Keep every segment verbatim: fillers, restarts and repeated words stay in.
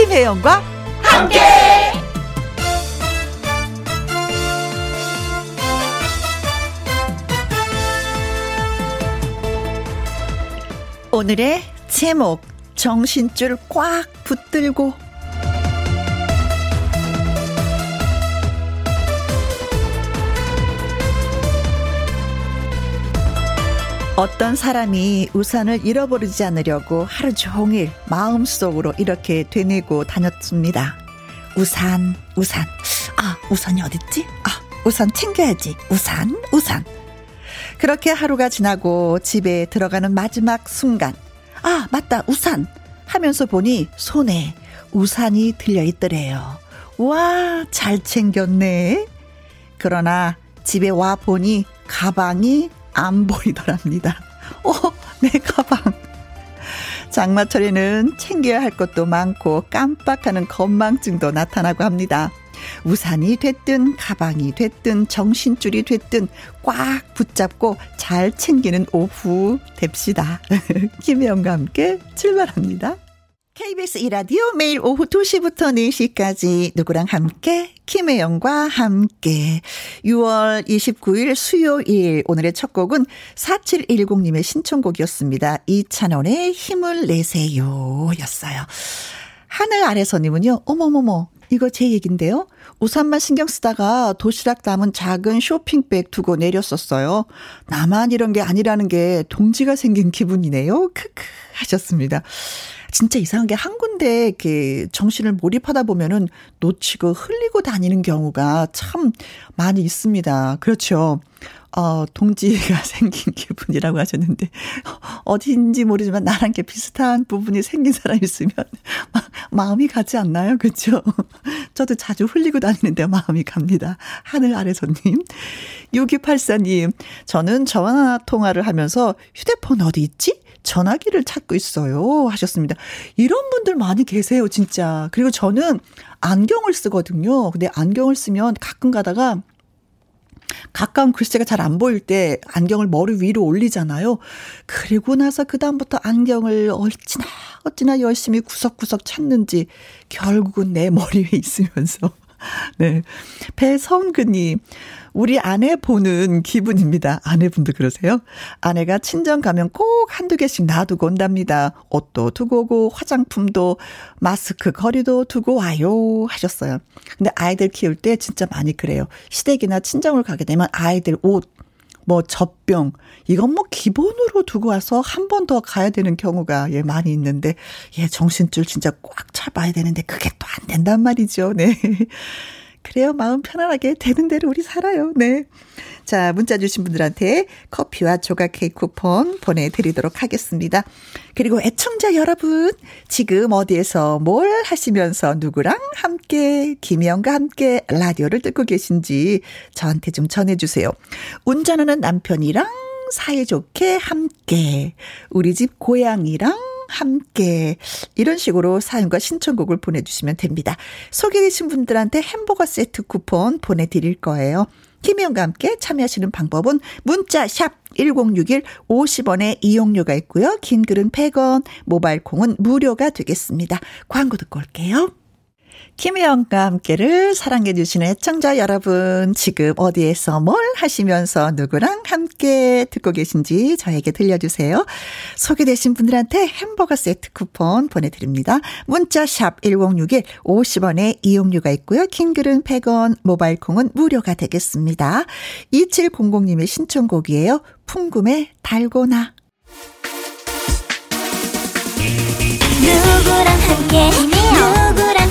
김혜영과 함께. 오늘의 제목, 정신줄 꽉 붙들고. 어떤 사람이 우산을 잃어버리지 않으려고 하루 종일 마음속으로 이렇게 되뇌고 다녔습니다. 우산, 우산. 아, 우산이 어딨지? 아, 우산 챙겨야지. 우산, 우산. 그렇게 하루가 지나고 집에 들어가는 마지막 순간, 아, 맞다, 우산 하면서 보니 손에 우산이 들려있더래요. 와, 잘 챙겼네. 그러나 집에 와 보니 가방이 안 보이더랍니다. 어, 내 가방. 장마철에는 챙겨야 할 것도 많고 깜빡하는 건망증도 나타나고 합니다. 우산이 됐든 가방이 됐든 정신줄이 됐든 꽉 붙잡고 잘 챙기는 오후 됩시다. 김혜영과 함께 출발합니다. 케이비에스 일 라디오 매일 오후 두 시부터 네 시까지 누구랑 함께? 김혜영과 함께. 유월 이십구일 수요일, 오늘의 첫 곡은 사칠일공님의 신청곡이었습니다. 이찬원의 힘을 내세요 였어요. 하늘 아래서님은요, 어머머머, 이거 제 얘긴데요. 우산만 신경 쓰다가 도시락 담은 작은 쇼핑백 두고 내렸었어요. 나만 이런 게 아니라는 게 동지가 생긴 기분이네요. 크크 하셨습니다. 진짜 이상한 게 한 군데 이렇게 정신을 몰입하다 보면은 놓치고 흘리고 다니는 경우가 참 많이 있습니다. 그렇죠. 어, 동지가 생긴 기분이라고 하셨는데, 어딘지 모르지만 나랑 게 비슷한 부분이 생긴 사람 있으면 마, 마음이 가지 않나요? 그렇죠? 저도 자주 흘리고 다니는데 마음이 갑니다. 하늘 아래서님. 육이팔사님, 저는 전화 통화를 하면서 휴대폰 어디 있지? 전화기를 찾고 있어요 하셨습니다. 이런 분들 많이 계세요 진짜. 그리고 저는 안경을 쓰거든요. 근데 안경을 쓰면 가끔 가다가 가까운 글씨가 잘 안 보일 때 안경을 머리 위로 올리잖아요. 그리고 나서 그다음부터 안경을 어찌나 어찌나 열심히 구석구석 찾는지 결국은 내 머리 위에 있으면서. 네, 배성근님, 우리 아내 보는 기분입니다. 아내분도 그러세요? 아내가 친정 가면 꼭 한두 개씩 놔두고 온답니다. 옷도 두고 오고 화장품도 마스크 거리도 두고 와요 하셨어요. 근데 아이들 키울 때 진짜 많이 그래요. 시댁이나 친정을 가게 되면 아이들 옷, 뭐 젖병, 이건 뭐 기본으로 두고 와서 한 번 더 가야 되는 경우가 예 많이 있는데, 예 정신줄 진짜 꽉 잡아야 되는데 그게 또 안 된단 말이죠. 네. 그래요. 마음 편안하게 되는 대로 우리 살아요. 네. 자, 문자 주신 분들한테 커피와 조각 케이크 쿠폰 보내드리도록 하겠습니다. 그리고 애청자 여러분, 지금 어디에서 뭘 하시면서 누구랑 함께, 김혜영과 함께 라디오를 듣고 계신지 저한테 좀 전해주세요. 운전하는 남편이랑 사이좋게 함께, 우리 집 고양이랑 함께, 이런 식으로 사연과 신청곡을 보내주시면 됩니다. 소개되신 분들한테 햄버거 세트 쿠폰 보내드릴 거예요. 김혜영과 함께 참여하시는 방법은 문자 샵 일공육일, 오십 원의 이용료가 있고요. 긴 글은 백 원, 모바일 콩은 무료가 되겠습니다. 광고 듣고 올게요. 김혜영과 함께를 사랑해 주시는 애청자 여러분, 지금 어디에서 뭘 하시면서 누구랑 함께 듣고 계신지 저에게 들려주세요. 소개되신 분들한테 햄버거 세트 쿠폰 보내드립니다. 문자 샵 일공육일, 오십 원의 이용료가 있고요. 킹글은 백 원, 모바일 콩은 무료가 되겠습니다. 이칠공공님의 신청곡이에요. 풍금의 달고나. 누구랑 함께, 누구랑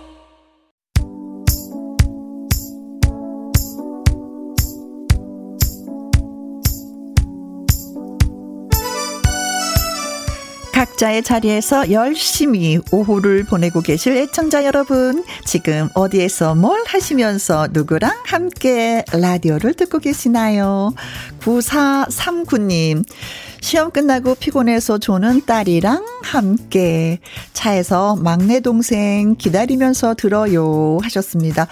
각자의 자리에서 열심히 오후를 보내고 계실 애청자 여러분, 지금 어디에서 뭘 하시면서 누구랑 함께 라디오를 듣고 계시나요? 구사삼구 님, 시험 끝나고 피곤해서 조는 딸이랑 함께 차에서 막내 동생 기다리면서 들어요 하셨습니다.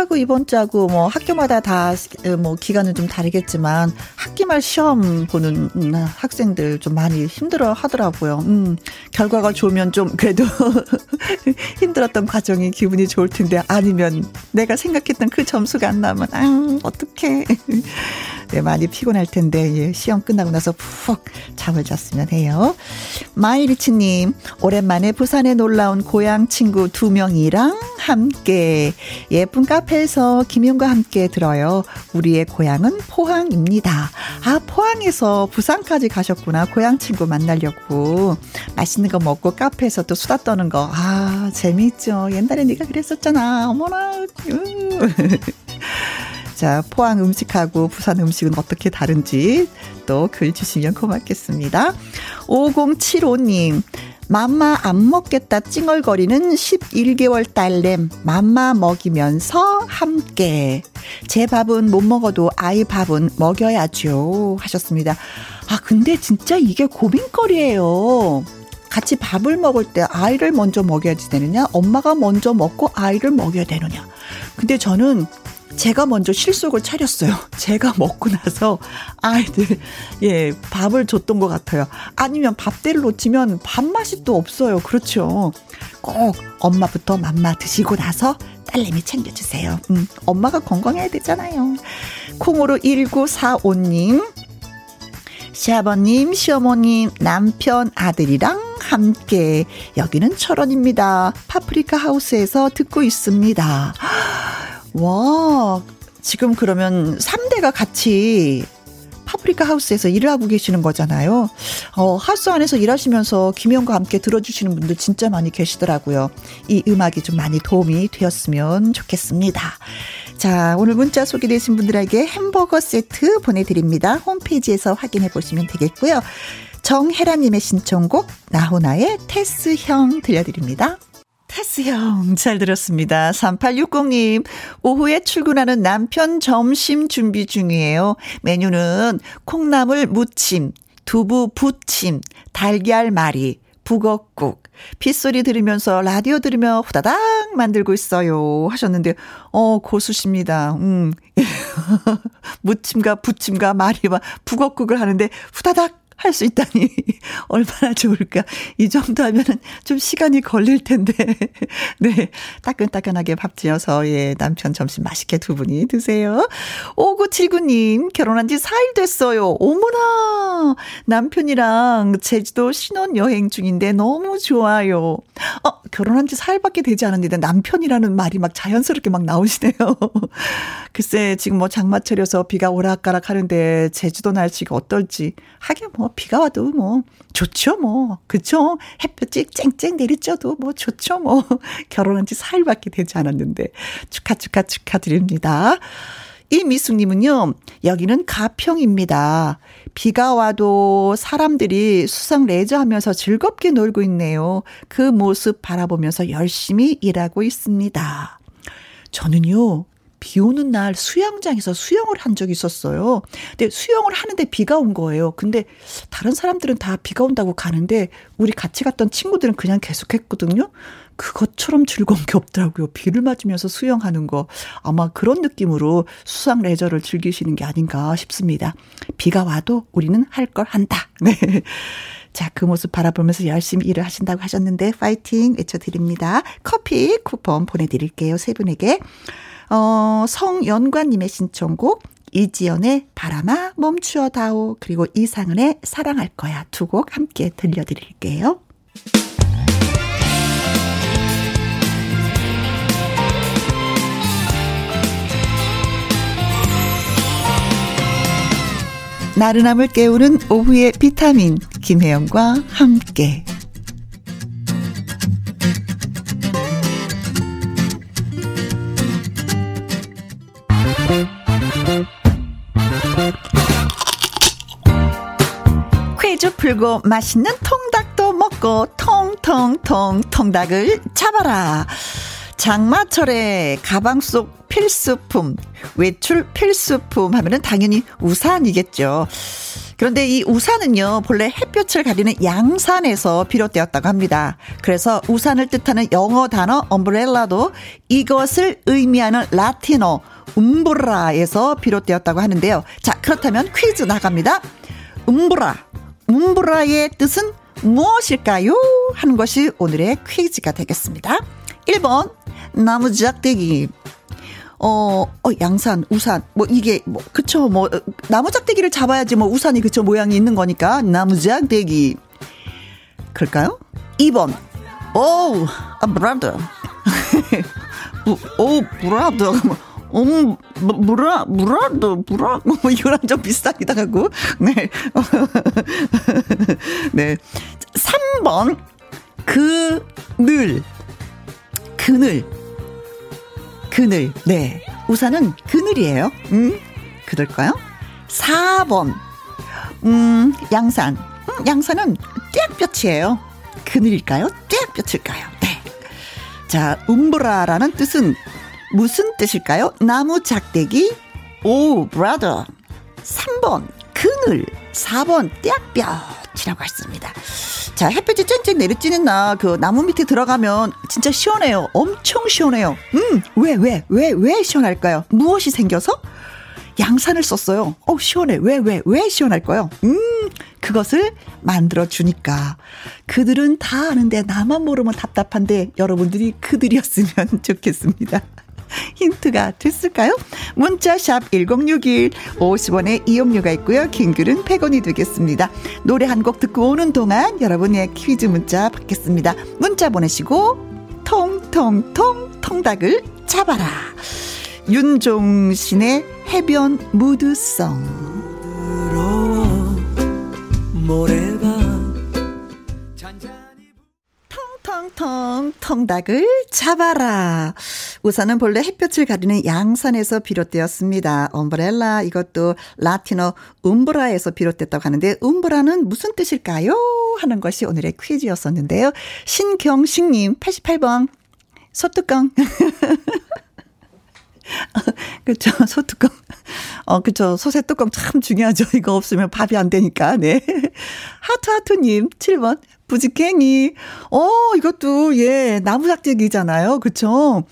지난주하고 이번주하고 뭐 학교마다 다 뭐 기간은 좀 다르겠지만 학기말 시험 보는 학생들 좀 많이 힘들어 하더라고요. 음, 결과가 좋으면 좀 그래도 힘들었던 과정이 기분이 좋을 텐데, 아니면 내가 생각했던 그 점수가 안 나면 아 어떡해. 네, 많이 피곤할 텐데 예, 시험 끝나고 나서 푹 잠을 잤으면 해요. 마이리치님, 오랜만에 부산에 놀러온 고향 친구 두 명이랑 함께 예쁜 카페에서 김윤과 함께 들어요. 우리의 고향은 포항입니다. 아, 포항에서 부산까지 가셨구나. 고향 친구 만나려고 맛있는 거 먹고 카페에서 또 수다 떠는 거, 아 재미있죠. 옛날에 네가 그랬었잖아. 어머나. 자, 포항 음식하고 부산 음식은 어떻게 다른지 또 글 주시면 고맙겠습니다. 오공칠오 님, 맘마 안 먹겠다 찡얼거리는 십일 개월 딸램 맘마 먹이면서 함께, 제 밥은 못 먹어도 아이 밥은 먹여야죠 하셨습니다. 아 근데 진짜 이게 고민거리예요. 같이 밥을 먹을 때 아이를 먼저 먹여야지 되느냐, 엄마가 먼저 먹고 아이를 먹여야 되느냐. 근데 저는 제가 먼저 실속을 차렸어요. 제가 먹고 나서 아이들 예 밥을 줬던 것 같아요. 아니면 밥대를 놓치면 밥맛이 또 없어요. 그렇죠. 꼭 엄마부터 맘마 드시고 나서 딸내미 챙겨주세요. 음, 엄마가 건강해야 되잖아요. 콩으로 일구사오 님, 시아버님, 시어머님, 남편, 아들이랑 함께 여기는 철원입니다. 파프리카 하우스에서 듣고 있습니다. 와, 지금 그러면 삼 대가 같이 파프리카 하우스에서 일을 하고 계시는 거잖아요. 어, 하우스 안에서 일하시면서 김혜영과 함께 들어주시는 분들 진짜 많이 계시더라고요. 이 음악이 좀 많이 도움이 되었으면 좋겠습니다. 자, 오늘 문자 소개되신 분들에게 햄버거 세트 보내드립니다. 홈페이지에서 확인해 보시면 되겠고요. 정혜라님의 신청곡 나훈아의 테스형 들려드립니다. 테스형 잘 들었습니다. 삼팔육공 님, 오후에 출근하는 남편 점심 준비 중이에요. 메뉴는 콩나물 무침, 두부 부침, 달걀 말이, 북엇국. 빗소리 들으면서 라디오 들으며 후다닥 만들고 있어요 하셨는데, 어 고수십니다. 음. 무침과 부침과 말이와 북엇국을 하는데 후다닥 할 수 있다니 얼마나 좋을까. 이 정도 하면은 좀 시간이 걸릴 텐데 네, 따끈따끈하게 밥 지어서 예, 남편 점심 맛있게 두 분이 드세요. 오구칠구 님, 결혼한 지 사 일 됐어요. 어머나, 남편이랑 제주도 신혼여행 중인데 너무 좋아요. 어, 결혼한 지 사 일밖에 되지 않았는데 남편이라는 말이 막 자연스럽게 막 나오시네요. 글쎄 지금 뭐 장마철이어서 비가 오락가락 하는데 제주도 날씨가 어떨지. 하긴 뭐 비가 와도 뭐 좋죠 뭐. 그쵸? 햇볕이 쨍쨍 내리쳐도 뭐 좋죠 뭐. 결혼한 지 사 일밖에 되지 않았는데 축하 축하 축하드립니다. 이미숙님은요, 여기는 가평입니다. 비가 와도 사람들이 수상 레저하면서 즐겁게 놀고 있네요. 그 모습 바라보면서 열심히 일하고 있습니다. 저는요, 비 오는 날 수영장에서 수영을 한 적이 있었어요. 근데 수영을 하는데 비가 온 거예요. 근데 다른 사람들은 다 비가 온다고 가는데 우리 같이 갔던 친구들은 그냥 계속했거든요. 그것처럼 즐거운 게 없더라고요. 비를 맞으면서 수영하는 거. 아마 그런 느낌으로 수상 레저를 즐기시는 게 아닌가 싶습니다. 비가 와도 우리는 할 걸 한다. 네. 자, 그 모습 바라보면서 열심히 일을 하신다고 하셨는데 파이팅 외쳐드립니다. 커피 쿠폰 보내드릴게요. 세 분에게. 어, 성연관님의 신청곡 이지연의 바람아 멈추어다오, 그리고 이상은의 사랑할 거야 두 곡 함께 들려드릴게요. 나른함을 깨우는 오후의 비타민 김혜영과 함께. 퀴즈 풀고 맛있는 통닭도 잡고 통통통 통닭을 잡아라. 장마철에 가방 속 필수품, 외출 필수품 하면은 당연히 우산이겠죠. 그런데 이 우산은요, 본래 햇볕을 가리는 양산에서 비롯되었다고 합니다. 그래서 우산을 뜻하는 영어 단어 엄브렐라도 이것을 의미하는 라틴어 움브라에서 비롯되었다고 하는데요. 자, 그렇다면 퀴즈 나갑니다. 움브라, 움브라의 뜻은 무엇일까요? 하는 것이 오늘의 퀴즈가 되겠습니다. 일 번 나무 작대기. 어, 어 양산 우산 뭐 이게 뭐 그쵸 뭐 나무 작대기를 잡아야지 뭐 우산이 그쵸 모양이 있는 거니까 나무 작대기 그럴까요? 이 번 오우 브라더 오우 브라더 음, 브라, 브라더, 브라, 뭐, 이거랑 좀 비슷하기도 하고, 네. 네. 삼 번, 그늘. 그늘. 그늘. 네. 우산은 그늘이에요. 음, 그럴까요? 사 번, 음, 양산. 음, 양산은 떼약볕이에요. 그늘일까요? 떼약볕일까요? 네. 자, 움브라라는 뜻은 무슨 뜻일까요? 나무 작대기. 오 브라더. 삼 번 그늘. 사 번 떼약볕이라고 했습니다. 자, 햇볕이 쨍쨍 내리쬐는 날 그 나무 밑에 들어가면 진짜 시원해요. 엄청 시원해요. 음, 왜 왜 왜 왜 시원할까요? 무엇이 생겨서? 양산을 썼어요. 어, 시원해. 왜 왜 왜 시원할까요? 음, 그것을 만들어 주니까. 그들은 다 아는데 나만 모르면 답답한데 여러분들이 그들이었으면 좋겠습니다. 힌트가 됐을까요? 문자샵 일공육일 오십 원의 이용료가 있고요. 긴글은 백 원이 되겠습니다. 노래 한 곡 듣고 오는 동안 여러분의 퀴즈 문자 받겠습니다. 문자 보내시고 통통통 통닭을 잡아라. 윤종신의 해변 무드송. 부드러워 모래가 통통 통닭을 잡아라. 우산은 본래 햇볕을 가리는 양산에서 비롯되었습니다. 엄브렐라, 이것도 라틴어 움브라에서 비롯됐다고 하는데 움브라는 무슨 뜻일까요? 하는 것이 오늘의 퀴즈였었는데요. 신경식님 팔십팔 번 소뚜껑. 그렇죠. 소뚜껑. 어, 그렇죠. 소세 뚜껑 참 중요하죠. 이거 없으면 밥이 안 되니까. 네. 하트하트님 칠 번 부지깽이. 어, 이것도 예 나무작대기잖아요. 그렇죠.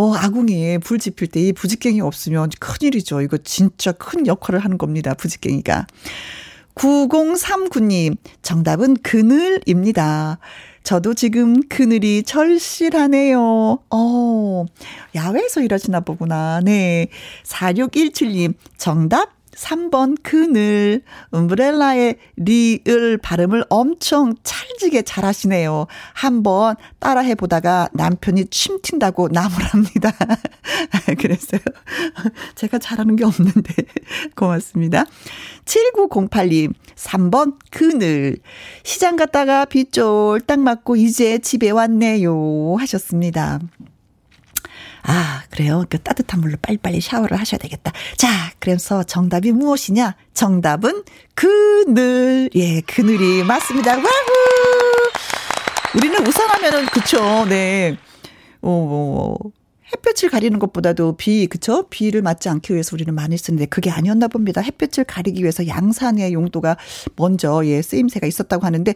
어, 아궁이에 불 지필 때 이 부지깽이 없으면 큰일이죠. 이거 진짜 큰 역할을 하는 겁니다. 부지깽이가. 구공삼구 님 정답은 그늘입니다. 저도 지금 그늘이 절실하네요. 어, 야외에서 일하시나 보구나. 네. 사육일칠 님 정답 삼 번 그늘. 음브렐라의 리을 발음을 엄청 찰지게 잘하시네요. 한번 따라해 보다가 남편이 침 튄다고 나무랍니다. 그랬어요. 제가 잘하는 게 없는데 고맙습니다. 칠구공팔 님 삼 번 그늘. 시장 갔다가 비 쫄딱 맞고 이제 집에 왔네요 하셨습니다. 아, 그래요. 그 따뜻한 물로 빨리빨리 샤워를 하셔야 되겠다. 자, 그래서 정답이 무엇이냐? 정답은 그늘. 예, 그늘이 맞습니다. 와우! 우리는 우산하면은, 그쵸. 네. 어, 햇볕을 가리는 것보다도 비, 그쵸? 비를 맞지 않기 위해서 우리는 많이 쓰는데 그게 아니었나 봅니다. 햇볕을 가리기 위해서 양산의 용도가 먼저, 예, 쓰임새가 있었다고 하는데,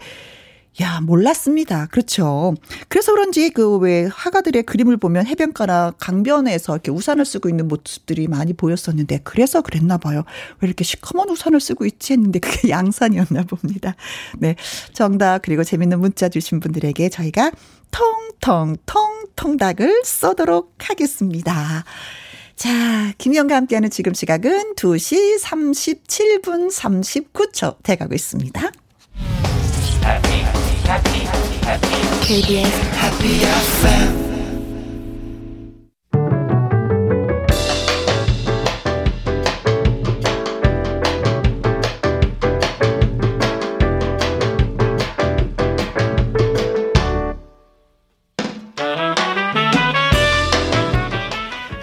야, 몰랐습니다. 그렇죠. 그래서 그런지 그 왜 화가들의 그림을 보면 해변가나 강변에서 이렇게 우산을 쓰고 있는 모습들이 많이 보였었는데 그래서 그랬나 봐요. 왜 이렇게 시커먼 우산을 쓰고 있지 했는데 그게 양산이었나 봅니다. 네, 정답 그리고 재밌는 문자 주신 분들에게 저희가 통통통 통닭을 쏘도록 하겠습니다. 자, 김혜영과 함께하는 지금 시각은 두 시 삼십칠 분 삼십구 초 돼가고 있습니다. Happy, happy, happy, 케이비에스 Happy 에프엠.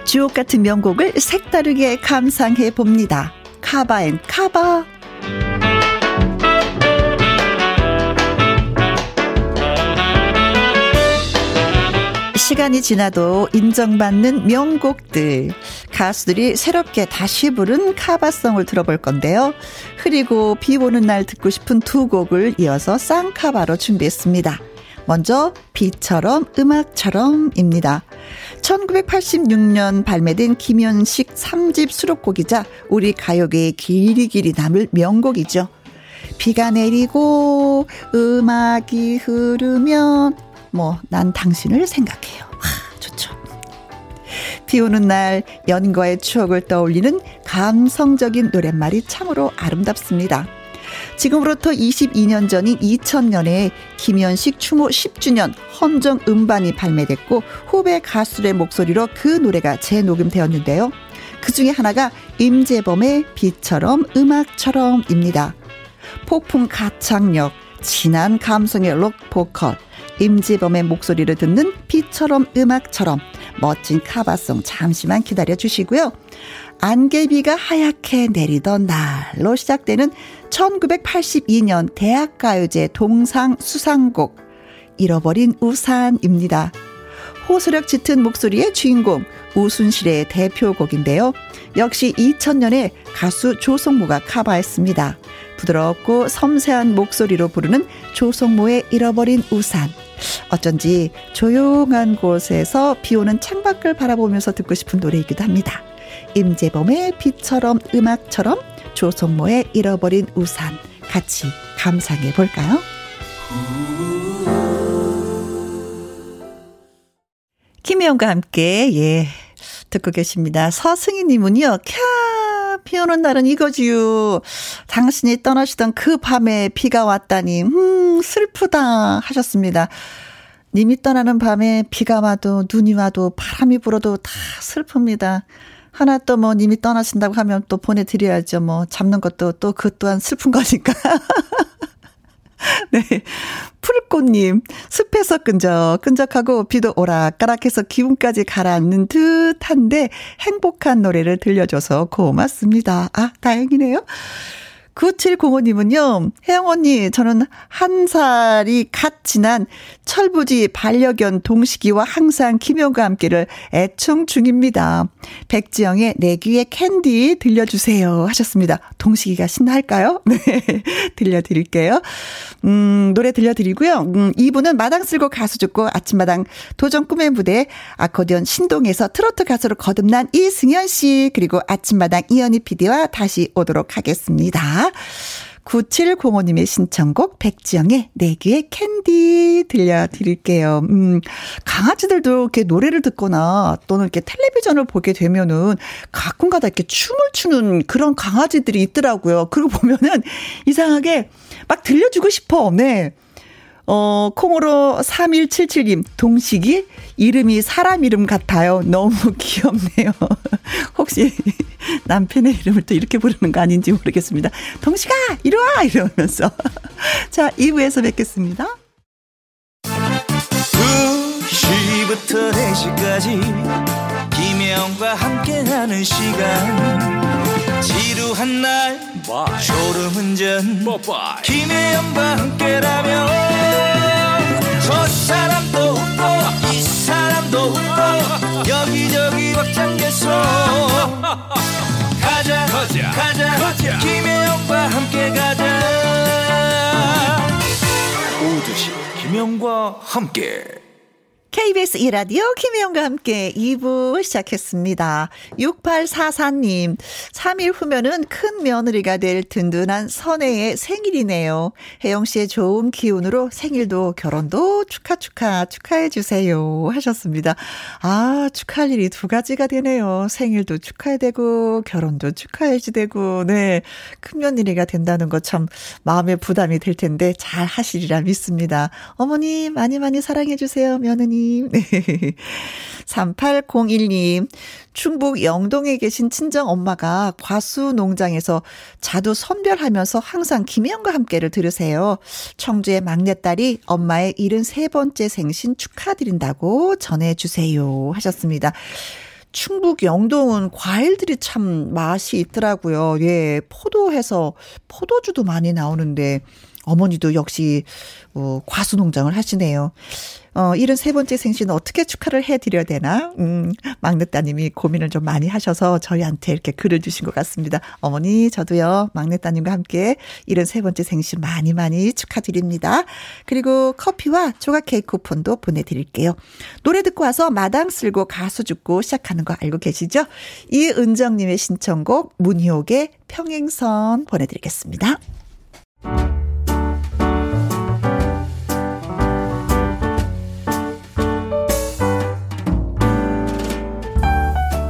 주옥 같은 명곡을 색다르게 감상해 봅니다. 카바 앤 카바. 시간이 지나도 인정받는 명곡들, 가수들이 새롭게 다시 부른 카바송을 들어볼 건데요. 흐리고 비 오는 날 듣고 싶은 두 곡을 이어서 쌍카바로 준비했습니다. 먼저 비처럼 음악처럼입니다. 천구백팔십육 년 발매된 김현식 삼 집 수록곡이자 우리 가요계에 길이길이 남을 명곡이죠. 비가 내리고 음악이 흐르면 뭐 난 당신을 생각해요. 하, 좋죠. 비 오는 날 연인과의 추억을 떠올리는 감성적인 노랫말이 참으로 아름답습니다. 지금으로부터 이십이 년 전인 이천 년에 김현식 추모 십 주년 헌정 음반이 발매됐고 후배 가수들의 목소리로 그 노래가 재녹음되었는데요. 그 중에 하나가 임재범의 비처럼 음악처럼입니다. 폭풍 가창력, 진한 감성의 록 보컬, 임재범의 목소리를 듣는 비처럼 음악처럼 멋진 카바송 잠시만 기다려주시고요. 안개비가 하얗게 내리던 날로 시작되는 천구백팔십이 년 대학가요제 동상 수상곡 잃어버린 우산입니다. 호소력 짙은 목소리의 주인공 우순실의 대표곡인데요. 역시 이천 년에 가수 조성모가 카바했습니다. 부드럽고 섬세한 목소리로 부르는 조성모의 잃어버린 우산. 어쩐지 조용한 곳에서 비오는 창밖을 바라보면서 듣고 싶은 노래이기도 합니다. 임재범의 비처럼 음악처럼, 조성모의 잃어버린 우산 같이 감상해 볼까요? 김혜영과 함께 예 듣고 계십니다. 서승희님은요. 캬, 비 오는 날은 이거지요. 당신이 떠나시던 그 밤에 비가 왔다니 음 슬프다 하셨습니다. 님이 떠나는 밤에 비가 와도 눈이 와도 바람이 불어도 다 슬픕니다. 하나 또 뭐 님이 떠나신다고 하면 또 보내드려야죠. 뭐 잡는 것도 또 그 또한 슬픈 거니까. 네, 푸르꽃님 숲에서 끈적끈적하고 비도 오락가락해서 기분까지 가라앉는 듯한데 행복한 노래를 들려줘서 고맙습니다. 아, 다행이네요. 구칠공오 님은요. 혜영 언니, 저는 한 살이 갓 지난 철부지 반려견 동식이와 항상 김혜영과 함께를 애청 중입니다. 백지영의 내 귀에 캔디 들려주세요 하셨습니다. 동식이가 신나할까요? 네, 들려드릴게요. 음, 노래 들려드리고요. 음, 이 부는 마당 쓸고 가수 죽고 아침마당 도전 꿈의 무대 아코디언 신동에서 트로트 가수로 거듭난 이승현 씨 그리고 아침마당 이현희 피디와 다시 오도록 하겠습니다. 구칠공오 님의 신청곡 백지영의 내 귀에 캔디 들려드릴게요. 음, 강아지들도 이렇게 노래를 듣거나 또는 이렇게 텔레비전을 보게 되면은 가끔가다 이렇게 춤을 추는 그런 강아지들이 있더라고요. 그러고 보면은 이상하게 막 들려주고 싶어. 네. 어, 콩으로 삼일칠칠 님, 동식이 이름이 사람 이름 같아요. 너무 귀엽네요. 혹시 남편의 이름을 또 이렇게 부르는 거 아닌지 모르겠습니다. 동식아, 이리 와! 이러면서. 자, 이 부에서 뵙겠습니다. 두 시부터 네 시까지 김혜영과 함께하는 시간 지루한 날 Bye. 졸음운전 Bye. 김혜영과 함께라면 저 사람도 웃고 이 사람도 웃고 여기저기 벅장개소 가자, 가자 가자 가자 김혜영과 함께 가자 오두시 김혜영과 함께 케이비에스 이 라디오 김혜영과 함께 이 부 시작했습니다. 육팔사사 님, 삼 일 후면은 큰 며느리가 될 든든한 선혜의 생일이네요. 혜영 씨의 좋은 기운으로 생일도 결혼도 축하 축하 축하해 주세요 하셨습니다. 아, 축하할 일이 두 가지가 되네요. 생일도 축하해 되고 결혼도 축하해지 되고 네, 큰 며느리가 된다는 거 참 마음의 부담이 될 텐데 잘 하시리라 믿습니다. 어머니 많이 많이 사랑해 주세요 며느니. 네. 삼팔공일 님, 충북 영동에 계신 친정엄마가 과수 농장에서 자두 선별하면서 항상 김혜영과 함께를 들으세요. 청주의 막내딸이 엄마의 일흔세 번째 생신 축하드린다고 전해주세요 하셨습니다. 충북 영동은 과일들이 참 맛이 있더라고요. 예, 포도해서 포도주도 많이 나오는데 어머니도 역시 어, 과수농장을 하시네요. 어, 일흔세 번째 생신 어떻게 축하를 해드려야 되나? 음, 막내 따님이 고민을 좀 많이 하셔서 저희한테 이렇게 글을 주신 것 같습니다. 어머니, 저도요, 막내 따님과 함께 일흔세 번째 생신 많이 많이 축하드립니다. 그리고 커피와 조각 케이크 쿠폰도 보내드릴게요. 노래 듣고 와서 마당 쓸고 가수 죽고 시작하는 거 알고 계시죠? 이은정님의 신청곡 문희옥의 평행선 보내드리겠습니다.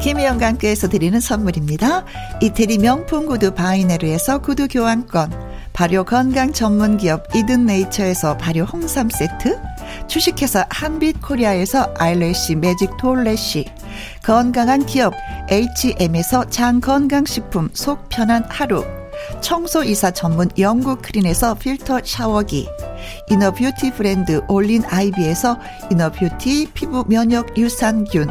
김혜영과 함께해서 드리는 선물입니다. 이태리 명품 구두 바이네르에서 구두 교환권, 발효 건강 전문 기업 이든 네이처에서 발효 홍삼 세트, 주식회사 한빛 코리아에서 아이래쉬 매직 톨래쉬, 건강한 기업 에이치엠에서 장 건강식품 속 편한 하루, 청소이사 전문 영구 크린에서 필터 샤워기, 이너 뷰티 브랜드 올린 아이비에서 이너 뷰티 피부 면역 유산균,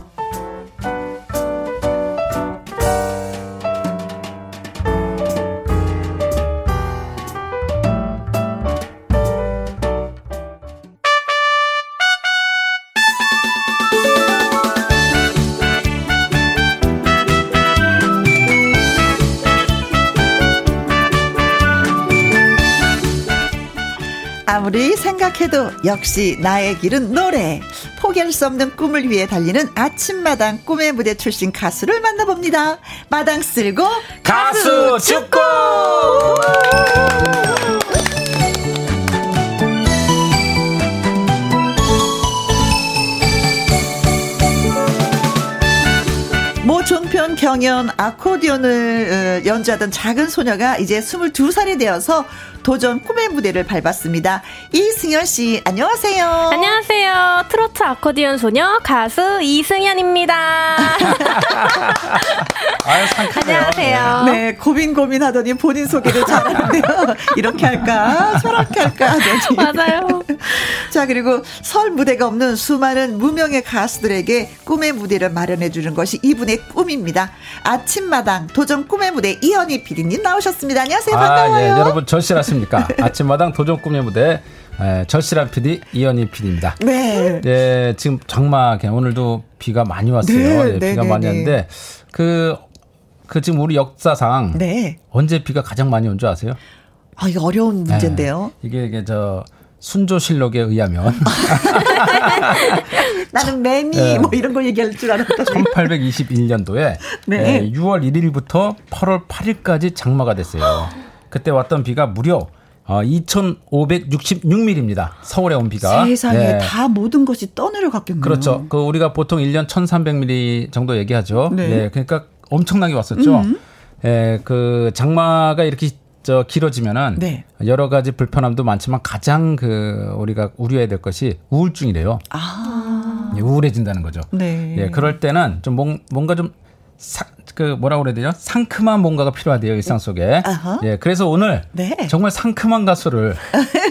아무리 생각해도 역시 나의 길은 노래. 포기할 수 없는 꿈을 위해 달리는 아침마당 꿈의 무대 출신 가수를 만나봅니다. 마당 쓸고 가수 죽고. 모 종편 경연 아코디언을 연주하던 작은 소녀가 이제 스물두 살이 되어서 도전 꿈의 무대를 밟았습니다. 이승현 씨, 안녕하세요. 안녕하세요. 트로트 아코디언 소녀 가수 이승현입니다. 아유, 안녕하세요. 네, 고민 고민하더니 본인 소개를 잘하는데요. 이렇게 할까, 저렇게 할까 하더니. 맞아요. 자, 그리고 설 무대가 없는 수많은 무명의 가수들에게 꿈의 무대를 마련해 주는 것이 이분의 꿈입니다. 아침마당 도전 꿈의 무대 이현희 피디님 나오셨습니다. 안녕하세요. 반가워요. 아, 예, 여러분 절실하신. 아침마당 도전 꿈의 무대 절실한 피디 이현희 피디입니다. 네. 예, 지금 장마에 오늘도 비가 많이 왔어요. 네, 예, 네, 비가 네, 많이 네. 왔는데 그, 그 지금 우리 역사상 네. 언제 비가 가장 많이 온 줄 아세요? 아, 이거 어려운 문제인데요. 예, 이게 이게 저 순조실록에 의하면 나는 매미 예, 뭐 이런 거 얘기할 줄 알았더니 천팔백이십일 년도에 네. 예, 유월 일일부터 팔월 팔일까지 장마가 됐어요. 그때 왔던 비가 무려 이천오백육십육 밀리미터입니다. 서울에 온 비가. 세상에 네. 다 모든 것이 떠내려갔겠네요. 그렇죠. 그 우리가 보통 일 년 천삼백 밀리미터 정도 얘기하죠. 네. 네. 그러니까 엄청나게 왔었죠. 네. 그 장마가 이렇게 저 길어지면은 네. 여러 가지 불편함도 많지만 가장 그 우리가 우려해야 될 것이 우울증이래요. 아. 네, 우울해진다는 거죠. 네. 네. 그럴 때는 좀 뭔가 좀 사, 그 뭐라고 그래야 되죠? 상큼한 뭔가가 필요하대요, 일상 속에. Uh-huh. 예, 그래서 오늘 네. 정말 상큼한 가수를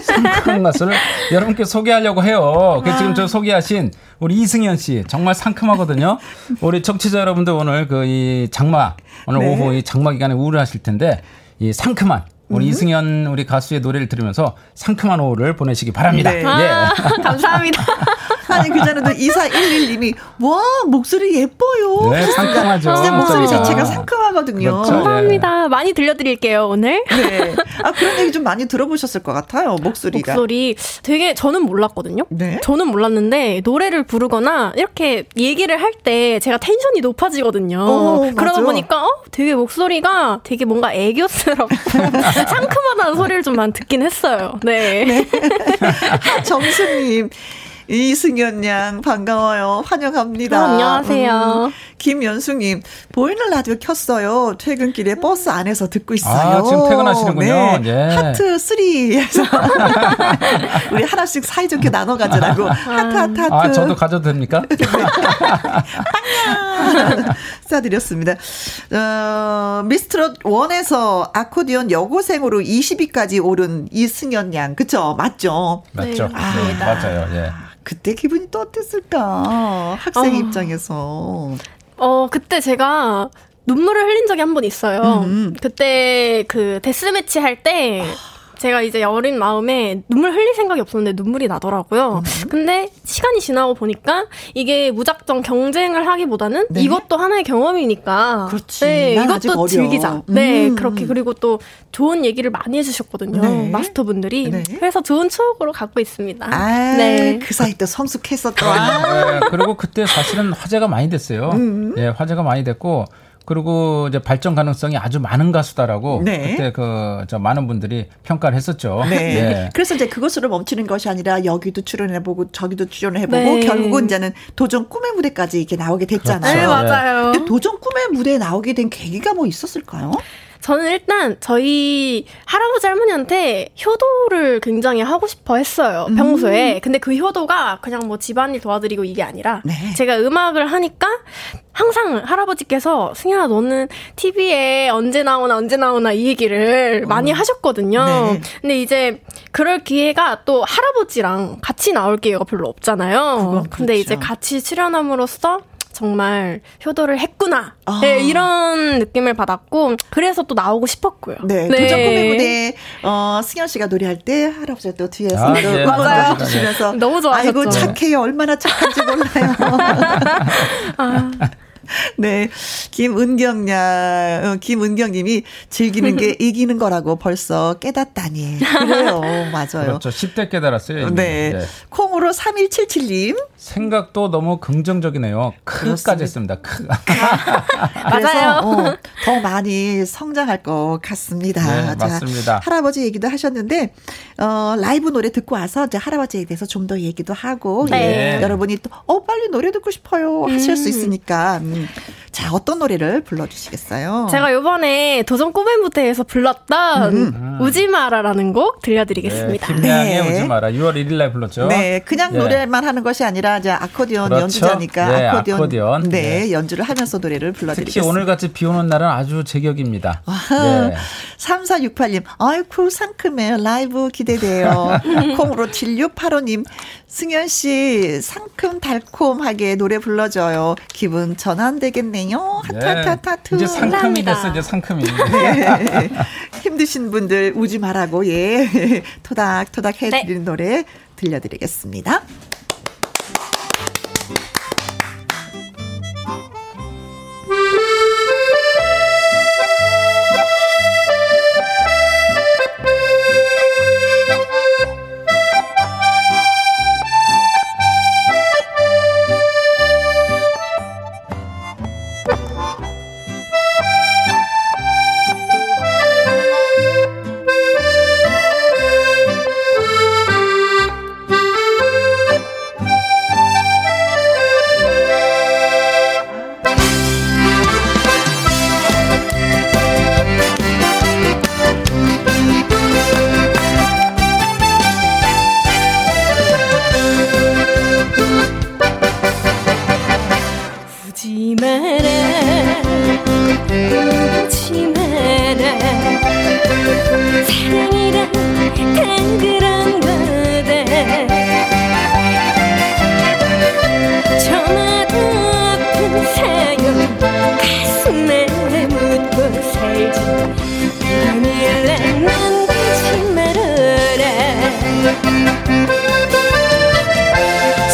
상큼한 가수를 여러분께 소개하려고 해요. 아. 지금 저 소개하신 우리 이승현 씨 정말 상큼하거든요. 우리 청취자 여러분들 오늘 그 이 장마 오늘 네. 오후 이 장마 기간에 우울하실 텐데 이 상큼한 우리 음. 이승현 우리 가수의 노래를 들으면서 상큼한 오후를 보내시기 바랍니다. 네. 아, 예. 감사합니다. 아니, 사님 귀자는도 이사일일님이 와 목소리 예뻐요. 네, 상큼하죠. 진짜 목소리 자체가 상큼하거든요. 그렇죠? 감사합니다. 네. 많이 들려드릴게요 오늘. 네. 아 그런 얘기 좀 많이 들어보셨을 것 같아요. 목소리가. 목소리 되게 저는 몰랐거든요. 네. 저는 몰랐는데 노래를 부르거나 이렇게 얘기를 할 때 제가 텐션이 높아지거든요. 오, 그러다 맞아. 보니까 어 되게 목소리가 되게 뭔가 애교스럽고 상큼하다는 소리를 좀 많이 듣긴 했어요. 네. 네. 정수님. 이승현 양 반가워요. 환영합니다. 안녕하세요. 음, 김연수님 보이는 라디오 켰어요. 퇴근길에 버스 안에서 듣고 있어요. 아, 지금 퇴근하시는군요. 네. 예. 하트 삼에서 우리 하나씩 사이좋게 나눠가지라고 하트 하트 하트. 아, 저도 가져도 됩니까? 빵야 쏴드렸습니다. 어, 미스트롯 원에서 아코디언 여고생으로 이십 위까지 오른 이승현 양 그쵸? 맞죠? 맞죠. 네. 아, 네. 맞아요. 예. 그때 기분이 또 어땠을까? 학생 어. 입장에서. 어, 그때 제가 눈물을 흘린 적이 한 번 있어요. 음. 그때 그 데스매치 할 때 제가 이제 어린 마음에 눈물 흘릴 생각이 없었는데 눈물이 나더라고요. 음. 근데 시간이 지나고 보니까 이게 무작정 경쟁을 하기보다는 네. 이것도 하나의 경험이니까. 그렇지. 네, 이것도 즐기자. 음. 네, 그렇게. 그리고 또 좋은 얘기를 많이 해주셨거든요. 네. 마스터분들이. 네. 그래서 좋은 추억으로 갖고 있습니다. 아, 네. 그 사이 때 성숙했었다. 네, 그리고 그때 사실은 화제가 많이 됐어요. 음. 네, 화제가 많이 됐고. 그리고 이제 발전 가능성이 아주 많은 가수다라고 네. 그때 그 저 많은 분들이 평가를 했었죠. 네. 네. 그래서 이제 그것으로 멈추는 것이 아니라 여기도 출연해보고 저기도 출연해보고 네. 결국은 이제는 도전 꿈의 무대까지 이렇게 나오게 됐잖아요. 그렇죠. 네, 맞아요. 근데 도전 꿈의 무대에 나오게 된 계기가 뭐 있었을까요? 저는 일단 저희 할아버지 할머니한테 효도를 굉장히 하고 싶어 했어요. 평소에. 음. 근데 그 효도가 그냥 뭐 집안일 도와드리고 이게 아니라 네. 제가 음악을 하니까 항상 할아버지께서 승현아 너는 티비에 언제 나오나 언제 나오나 이 얘기를 어. 많이 하셨거든요. 네. 근데 이제 그럴 기회가 또 할아버지랑 같이 나올 기회가 별로 없잖아요. 근데 그렇죠. 이제 같이 출연함으로써 정말 효도를 했구나. 아. 네, 이런 느낌을 받았고 그래서 또 나오고 싶었고요. 네, 네. 도전 꿈의 무대 어, 승현 씨가 노래할 때 할아버지가 또 뒤에서 아, 네. 응원을 해주시면서 너무 좋아하셨죠. 아이고 착해요. 얼마나 착한지 몰라요. 아. 네, 김은경 양, 김은경님이 즐기는 게 이기는 거라고 벌써 깨닫다니. 그래요, 맞아요. 그렇죠, 십 대 깨달았어요. 네. 네, 콩으로 삼일칠칠님. 생각도 너무 긍정적이네요. 크까지 했습니다. 크. 맞아요. 어, 더 많이 성장할 것 같습니다. 네, 자, 맞습니다. 할아버지 얘기도 하셨는데 어, 라이브 노래 듣고 와서 이제 할아버지에 대해서 좀 더 얘기도 하고 네. 예. 여러분이 또 어, 빨리 노래 듣고 싶어요 하실 음. 수 있으니까. 자, 어떤 노래를 불러주시겠어요? 제가 이번에 도전 꿈의 무대에서 불렀던 음. 우지마라라는 곡 들려드리겠습니다. 네, 김혜영의 네. 우지마라 유월 일일날 불렀죠. 네, 그냥 네. 노래만 하는 것이 아니라 이제 아코디언 그렇죠? 연주자니까 네, 아코디언, 아코디언. 네, 네, 연주를 하면서 노래를 불러드리겠습니다. 특히 오늘같이 비오는 날은 아주 제격입니다. 네. 삼사육팔님 아이쿠 상큼해요. 라이브 기대돼요. 콩으로 칠육팔오님 승현씨 상큼달콤하게 노래 불러줘요. 기분 전환되겠네요. 하트, 네. 하트, 하트, 하트. 이제 상큼이 됐어, 이제 상큼이. 네. 힘드신 분들 우지 말라고, 예. 토닥토닥 해드리는 네. 노래 들려드리겠습니다.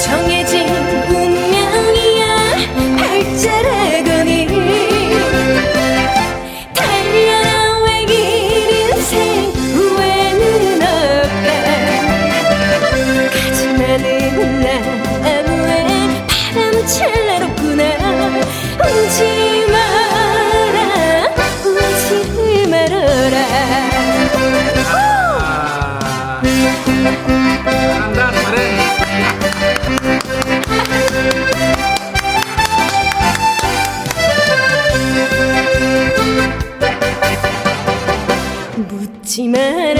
정해진 묻지 마라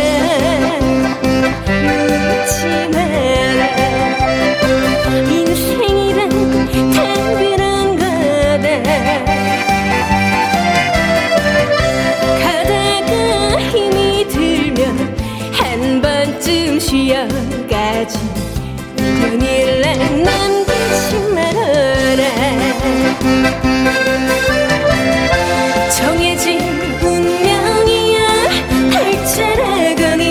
묻지 마라 인생이란 텅비란 거다 가다가 힘이 들면 한 번쯤 쉬어가지 이별이란 남기지 말아라 정해진 운명이야 팔자라거니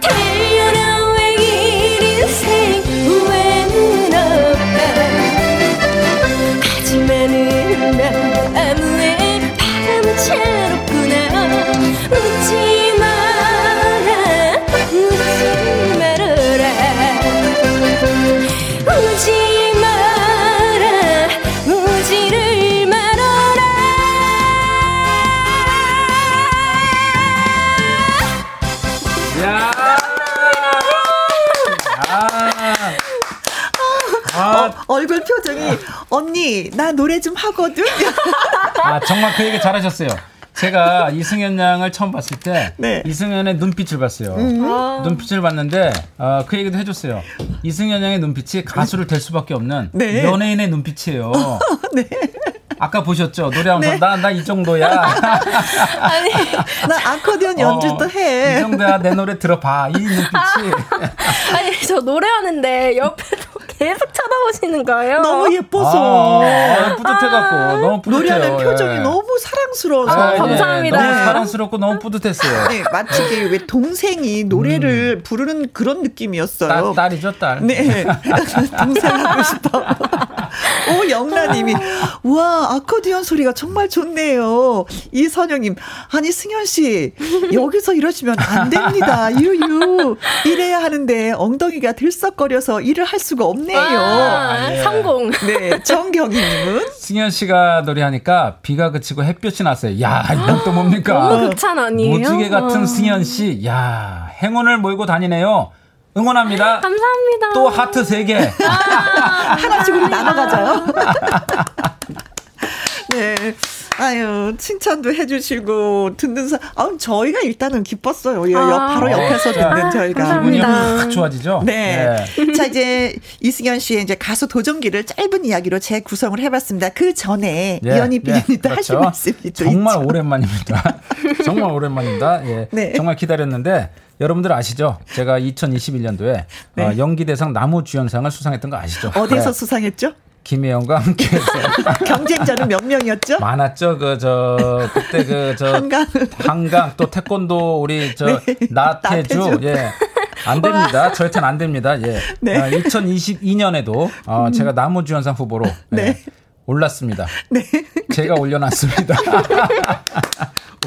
달려라 왜 인생 후회는 없다 하지만은 난 아무의 바람처롭구나 묻지 마라 묻지 말아라 묻지 얼굴 표정이 언니 나 노래 좀 하거든. 아 정말 그 얘기 잘하셨어요. 제가 이승현 양을 처음 봤을 때 네. 이승현의 눈빛을 봤어요. 음. 아. 눈빛을 봤는데 어, 그 얘기도 해줬어요. 이승현 양의 눈빛이 가수를 될 수밖에 없는 네. 연예인의 눈빛이에요. 네. 아까 보셨죠? 노래하면서 나 나 이 네. 정도야. 아니 나 아코디언 연주도 어, 해. 이 정도야 내 노래 들어봐. 이 눈빛이. 아. 아니 저 노래하는데 옆에도 계속 쳐다보시는 거예요. 너무 예뻐서 아, 뿌듯해갖고 아~ 너무 뿌듯해요. 노래하는 표정이 예. 너무 사랑스러워서 아, 아, 감사합니다. 네. 너무 사랑스럽고 너무 뿌듯했어요. 네, 마치 왜 동생이 노래를 음. 부르는 그런 느낌이었어요. 딸, 딸이죠 딸. 네, 동생하고 싶어. 오 영란님이 와 아코디언 소리가 정말 좋네요. 이선영님 아니 승현 씨 여기서 이러시면 안 됩니다. 유유 일해야 하는데 엉덩이가 들썩거려서 일을 할 수가 없네. 아, 네. 성공. 네, 정경희님은 승현 씨가 노래하니까 비가 그치고 햇볕이 났어요. 야, 이건 또 뭡니까? 너무 극찬 아니에요? 무지개 같은 어. 승현 씨, 야, 행운을 몰고 다니네요. 응원합니다. 감사합니다. 또 하트 세 개. 아, 하나씩 우리 나눠가자요. 네. 아유, 칭찬도 해주시고, 듣는 사람, 아, 저희가 일단은 기뻤어요. 예, 아, 바로 옆에서 어, 듣는 아, 저희가. 기분이 확 좋아지죠? 네. 네. 자, 이제 이승현 씨의 이제 가수 도전기를 짧은 이야기로 재구성을 해봤습니다. 그 전에 예, 이현희 피디님도 예, 그렇죠. 하실 말씀이 또 정말 있죠. 오랜만입니다. 정말 오랜만입니다. 예. 네. 정말 기다렸는데, 여러분들 아시죠? 제가 이천이십일 년도에 네. 어, 연기대상 나무주연상을 수상했던 거 아시죠? 어디서 네. 수상했죠? 김혜영과 함께해서 경쟁자는 몇 명이었죠? 많았죠. 그 저 그때 그 저 한강 한강 또 태권도 우리 저 네. 나태주, 나태주. 예. 안 됩니다. 절대는 안 됩니다. 예. 네. 어, 이천이십이 년에도 어, 음. 제가 나무주연상 후보로 네. 예. 올랐습니다. 네. 제가 올려놨습니다.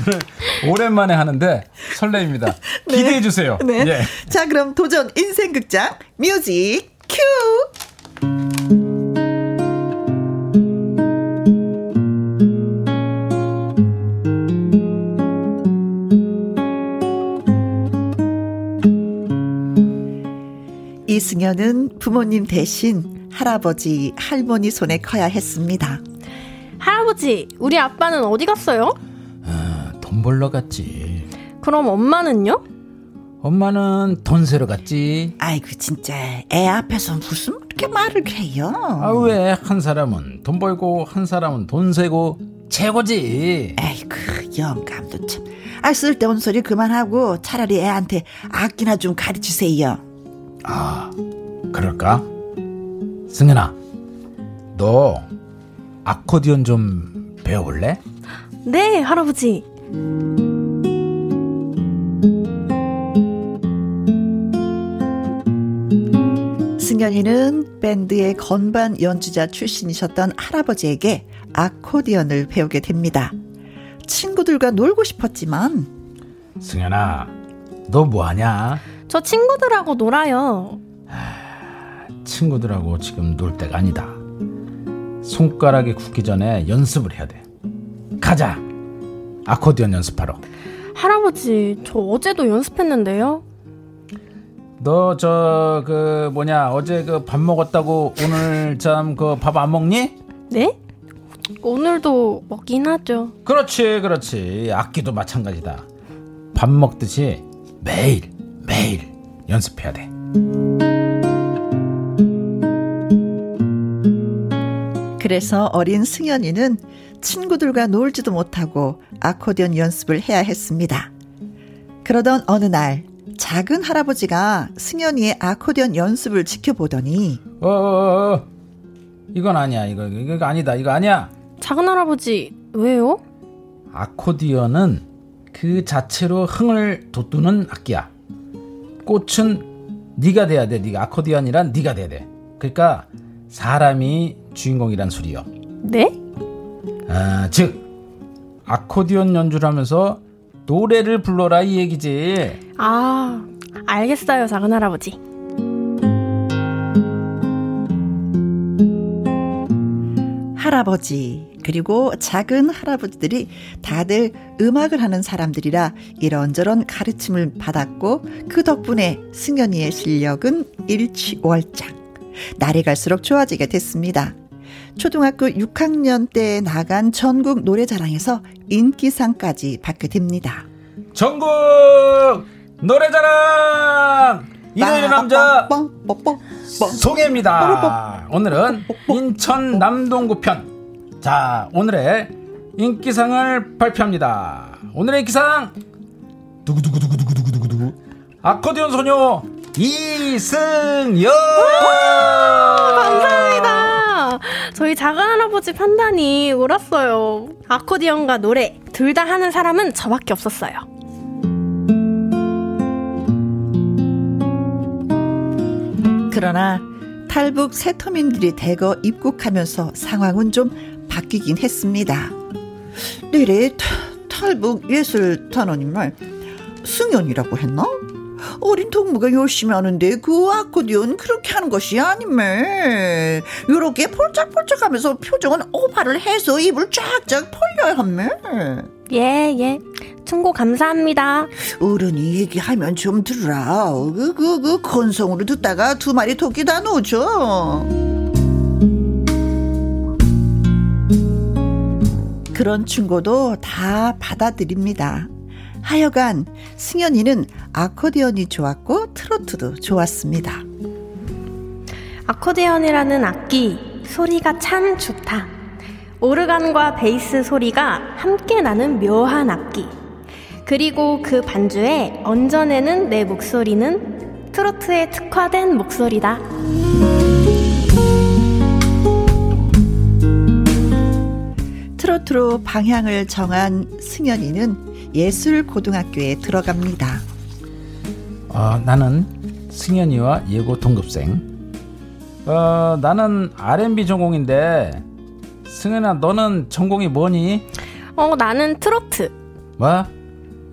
오늘 오랜만에 하는데 설레입니다. 네. 기대해 주세요. 네. 예. 자 그럼 도전 인생극장 뮤직 큐. 이승현은 부모님 대신 할아버지, 할머니 손에 커야 했습니다. 할아버지, 우리 아빠는 어디 갔어요? 아, 돈 벌러 갔지. 그럼 엄마는요? 엄마는 돈 세러 갔지. 아이고 진짜 애 앞에서 무슨 그렇게 말을 해요? 아, 왜 한 사람은 돈 벌고 한 사람은 돈 세고 최고지. 아이고 영감도 참. 아, 쓸데없는 소리 그만하고 차라리 애한테 악기나 좀 가르치세요. 아, 그럴까? 승현아, 너 아코디언 좀 배워볼래? 네, 할아버지. 승현이는 밴드의 건반 연주자 출신이셨던 할아버지에게 아코디언을 배우게 됩니다. 친구들과 놀고 싶었지만 승현아, 너 뭐하냐? 저 친구들하고 놀아요. 아, 친구들하고 지금 놀 때가 아니다. 손가락이 굳기 전에 연습을 해야 돼. 가자. 아코디언 연습하러. 할아버지, 저 어제도 연습했는데요. 너 저 그 뭐냐 어제 그 밥 먹었다고 오늘 참 그 밥 안 먹니? 네? 오늘도 먹긴 하죠. 그렇지 그렇지. 악기도 마찬가지다. 밥 먹듯이 매일 매일 연습해야 돼. 그래서 어린 승현이는 친구들과 놀지도 못하고 아코디언 연습을 해야 했습니다. 그러던 어느 날 작은 할아버지가 승현이의 아코디언 연습을 지켜보더니 어, 어, 어. 이건 아니야. 이거, 이거, 이거 아니다. 이거 아니야. 작은 할아버지 왜요? 아코디언은 그 자체로 흥을 돋우는 악기야. 꽃은 네가 돼야 돼. 네가 아코디언이란 네가 돼야 돼. 그러니까 사람이 주인공이란 소리요. 네? 아, 즉 아코디언 연주를 하면서 노래를 불러라 이 얘기지. 아, 알겠어요 작은 할아버지. 할아버지 그리고 작은 할아버지들이 다들 음악을 하는 사람들이라 이런저런 가르침을 받았고 그 덕분에 승현이의 실력은 일취월장 날이 갈수록 좋아지게 됐습니다. 초등학교 육 학년 때 나간 전국 노래자랑에서 인기상까지 받게 됩니다. 전국 노래자랑 일요일 남자 소개입니다. 오늘은 인천 남동구 편. 자, 오늘의 인기상을 발표합니다. 오늘의 인기상 두구두구두구두구두구두구 아코디언 소녀 이승현. 감사합니다. 저희 작은 할아버지 판단이 옳았어요. 아코디언과 노래 둘 다 하는 사람은 저밖에 없었어요. 그러나 탈북 세터민들이 대거 입국하면서 상황은 좀 바뀌긴 했습니다. 내래 탈북 예술단원이 말 승연이라고 했나? 어린 동무가 열심히 하는데 그 아코디언 그렇게 하는 것이 아니매. 요렇게 폴짝폴짝하면서 표정은 오바를 해서 입을 쫙쫙 벌려야 하매. 예예 예. 충고 감사합니다. 어른이 얘기하면 좀 들으라. 그, 그, 그 건성으로 듣다가 두 마리 토끼 다 놓죠. 그런 충고도 다 받아들입니다. 하여간 승현이는 아코디언이 좋았고 트로트도 좋았습니다. 아코디언이라는 악기 소리가 참 좋다. 오르간과 베이스 소리가 함께 나는 묘한 악기. 그리고 그 반주에 얹어내는 내 목소리는 트로트에 특화된 목소리다. 트로트로 방향을 정한 승현이는 예술고등학교에 들어갑니다. 어, 나는 승현이와 예고 동급생. 어, 나는 알앤비 전공인데 승현아 너는 전공이 뭐니? 어, 나는 트로트. 뭐?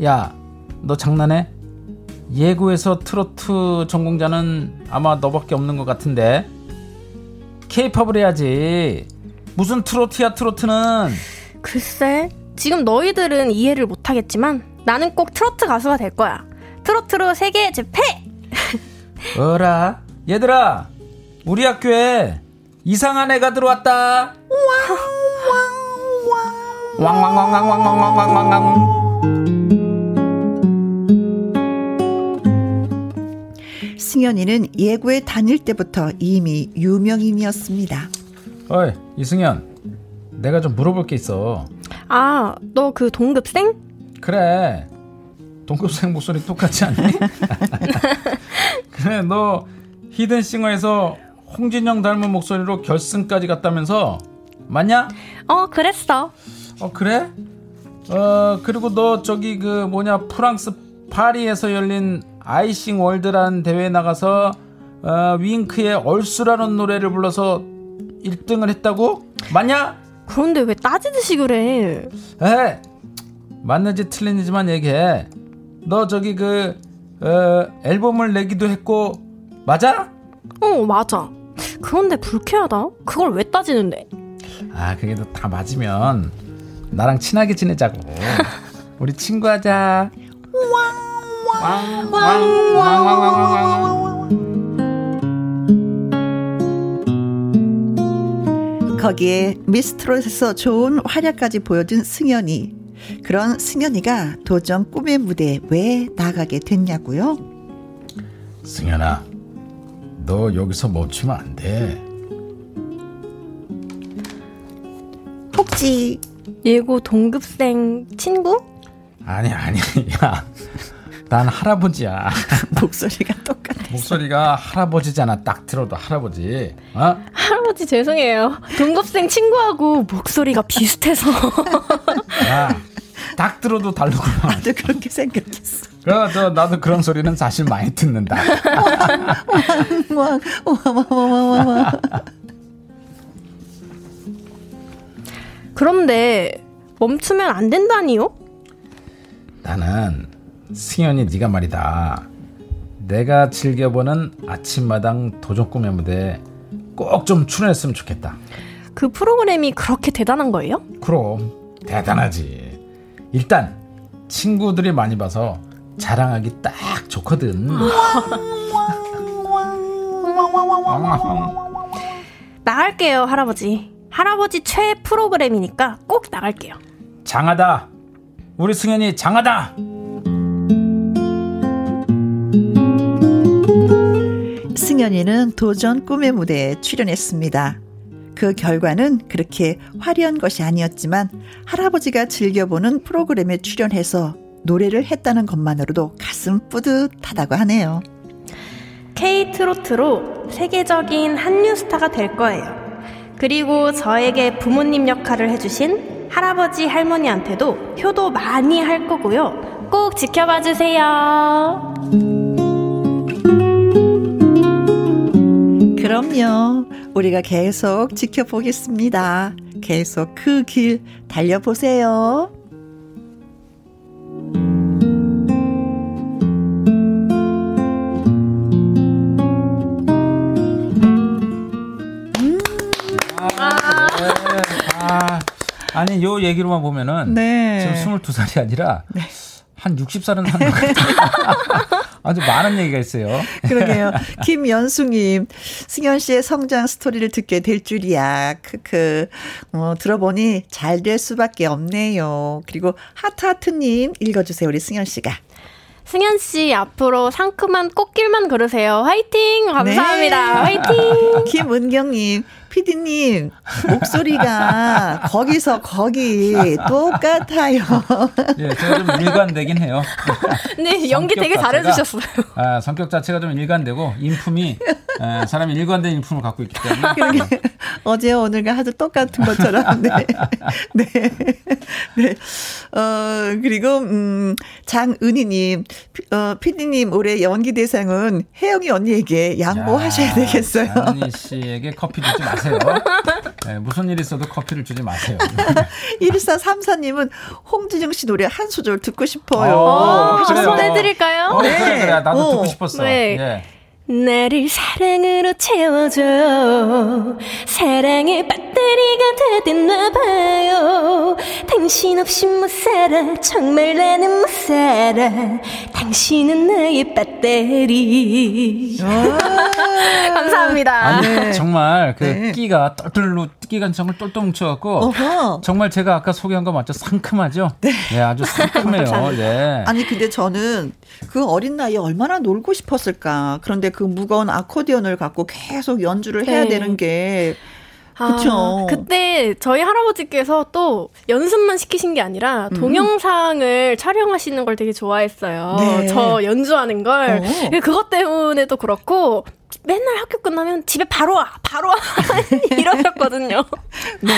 야, 너 장난해? 예고에서 트로트 전공자는 아마 너밖에 없는 것 같은데. 케이팝을 해야지. 무슨 트로트야 트로트는. 글쎄 지금 너희들은 이해를 못하겠지만 나는 꼭 트로트 가수가 될 거야. 트로트로 세계 재패! 어라 얘들아 우리 학교에 이상한 애가 들어왔다. 왕왕왕왕왕왕왕왕왕왕왕. 승현이는 예고에 다닐 때부터 이미 유명인이었습니다. 어이 이승현 내가 좀 물어볼 게 있어. 아, 너 그 동급생? 그래. 동급생 목소리 똑같지 않니? 그래, 너 히든싱어에서 홍진영 닮은 목소리로 결승까지 갔다면서? 맞냐? 어, 그랬어. 어, 그래? 어, 그리고 너 저기 그 뭐냐 프랑스 파리에서 열린 아이싱 월드라는 대회에 나가서 어, 윙크의 얼쑤라는 노래를 불러서 일 등을 했다고? 맞냐? 그런데 왜 따지듯이 그래? 에 맞는지 틀린지만 얘기해. 너 저기 그 어, 앨범을 내기도 했고 맞아? 어 맞아. 그런데 불쾌하다. 그걸 왜 따지는데? 아 그게 다 맞으면 나랑 친하게 지내자고. 우리 친구하자. 왕왕왕왕왕왕왕왕. 거기에 미스트롯에서 좋은 활약까지 보여준 승현이, 그런 승현이가 도전 꿈의 무대에 왜 나가게 됐냐고요? 승현아, 너 여기서 멈추면 안 돼. 혹시 예고 동급생 친구? 아니 아니 야, 난 할아버지야. 목소리가 똑같아. 목소리가 할아버지잖아. 딱 들어도 할아버지. 어? 할아버지 죄송해요. 동급생 친구하고 목소리가 비슷해서. 야, 딱 들어도 다르구만. 나도 그렇게 생각했어. 그래서 나도 그런 소리는 사실 많이 듣는다. 그런데 멈추면 안 된다니요? 나는 승현이 네가 말이다, 내가 즐겨보는 아침마당 도전 꿈의 무대 꼭 좀 출연했으면 좋겠다. 그 프로그램이 그렇게 대단한 거예요? 그럼 대단하지. 일단 친구들이 많이 봐서 자랑하기 딱 좋거든. 나갈게요 할아버지. 할아버지 최애 프로그램이니까 꼭 나갈게요. 장하다, 우리 승현이 장하다. 승현이는 도전 꿈의 무대에 출연했습니다. 그 결과는 그렇게 화려한 것이 아니었지만 할아버지가 즐겨보는 프로그램에 출연해서 노래를 했다는 것만으로도 가슴 뿌듯하다고 하네요. K-트로트로 세계적인 한류 스타가 될 거예요. 그리고 저에게 부모님 역할을 해주신 할아버지 할머니한테도 효도 많이 할 거고요. 꼭 지켜봐 주세요. 그럼요. 우리가 계속 지켜보겠습니다. 계속 그 길 달려보세요. 아, 아니 요 얘기로만 보면은 네. 지금 스물두 살이 아니라 네. 한 예순 살은 한 것 같아요. 아주 많은 얘기가 있어요. 그러게요. 김연숙님, 승현 씨의 성장 스토리를 듣게 될 줄이야. 크크. 어, 들어보니 잘 될 수밖에 없네요. 그리고 하트하트님 읽어주세요. 우리 승현 씨가. 승현 씨 앞으로 상큼한 꽃길만 걸으세요. 화이팅! 감사합니다. 네. 화이팅! 김은경님, 피디님 목소리가 거기서 거기 똑같아요. 예, 제가 좀 일관되긴 해요. 네, 연기 되게 잘해주셨어요. 아, 성격 자체가 좀 일관되고 인품이 아, 사람이 일관된 인품을 갖고 있기 때문에. 어제 오늘과 아주 똑같은 것처럼. 네, 네, 네. 어 그리고 음, 장은희님, 어, 피디님 올해 연기 대상은 혜영이 언니에게 양보하셔야 야, 되겠어요. 은희 씨에게 커피 주지 마세요. 네, 무슨 일이 있어도 커피를 주지 마세요. 일사삼사님은 홍진영 씨 노래 한 소절 듣고 싶어요. 한소해드릴까요? 어, 네. 그래, 그래. 나도 오. 듣고 싶었어. 네. 네. 나를 사랑으로 채워줘. 사랑의 배터리가 다 됐나봐요. 당신 없이 못 살아. 정말 나는 못 살아. 당신은 나의 배터리. 감사합니다. 아니 네. 정말 그 네. 끼가 똘똘로 끼가 정말 똘똘 뭉쳐갖고 어허. 정말 제가 아까 소개한 거 맞죠? 상큼하죠? 네, 네 아주 상큼해요. 네. 아니 근데 저는 그 어린 나이에 얼마나 놀고 싶었을까. 그런데 그 무거운 아코디언을 갖고 계속 연주를 해야 네. 되는 게 그렇죠. 아, 그때 저희 할아버지께서 또 연습만 시키신 게 아니라 음. 동영상을 촬영하시는 걸 되게 좋아했어요. 네. 저 연주하는 걸. 어. 그것 때문에도 그렇고 맨날 학교 끝나면 집에 바로 와, 바로 와 이러셨거든요. 네.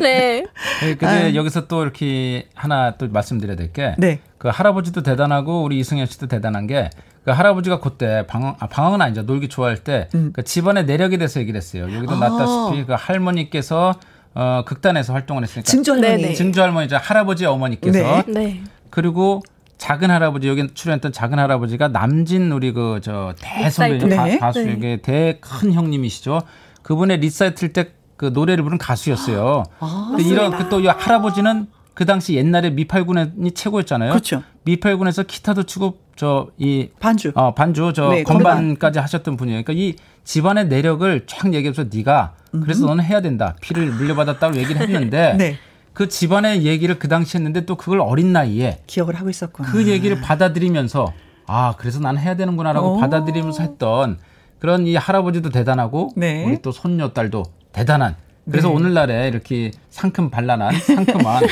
네. 네. 근데 아유. 여기서 또 이렇게 하나 또 말씀드려야 될 게 네. 그 할아버지도 대단하고 우리 이승현 씨도 대단한 게 그 할아버지가 그때 방황, 아, 방황은 아니죠. 놀기 좋아할 때 음. 그 집안의 내력에 대해서 얘기를 했어요. 여기도 났다시피 아. 그 할머니께서 어, 극단에서 활동을 했으니까 증조할머니. 증조할머니죠. 할아버지 어머니께서. 네. 네. 그리고 작은 할아버지, 여기 출연했던 작은 할아버지가 남진 우리 그 저 대선배님 네. 가수에게 네. 대큰 형님이시죠. 그분의 리사이틀 때 그 노래를 부른 가수였어요. 아, 근데 이런 그 또 이 할아버지는 그 당시 옛날에 미팔군이 최고였잖아요. 그렇죠. 미팔군에서 기타도 치고 저 이 반주, 어 반주 저 네, 건반까지 하셨던 분이에요. 그러니까 이 집안의 내력을 쫙 얘기해서 네가 음. 그래서 너는 해야 된다. 피를 물려받았다고 얘기를 했는데 네. 그 집안의 얘기를 그 당시 했는데 또 그걸 어린 나이에 기억을 하고 있었구나. 그 얘기를 받아들이면서 아 그래서 나는 해야 되는구나라고 오. 받아들이면서 했던 그런 이 할아버지도 대단하고 네. 우리 또 손녀 딸도 대단한. 그래서 네. 오늘날에 이렇게 상큼 발랄한 상큼한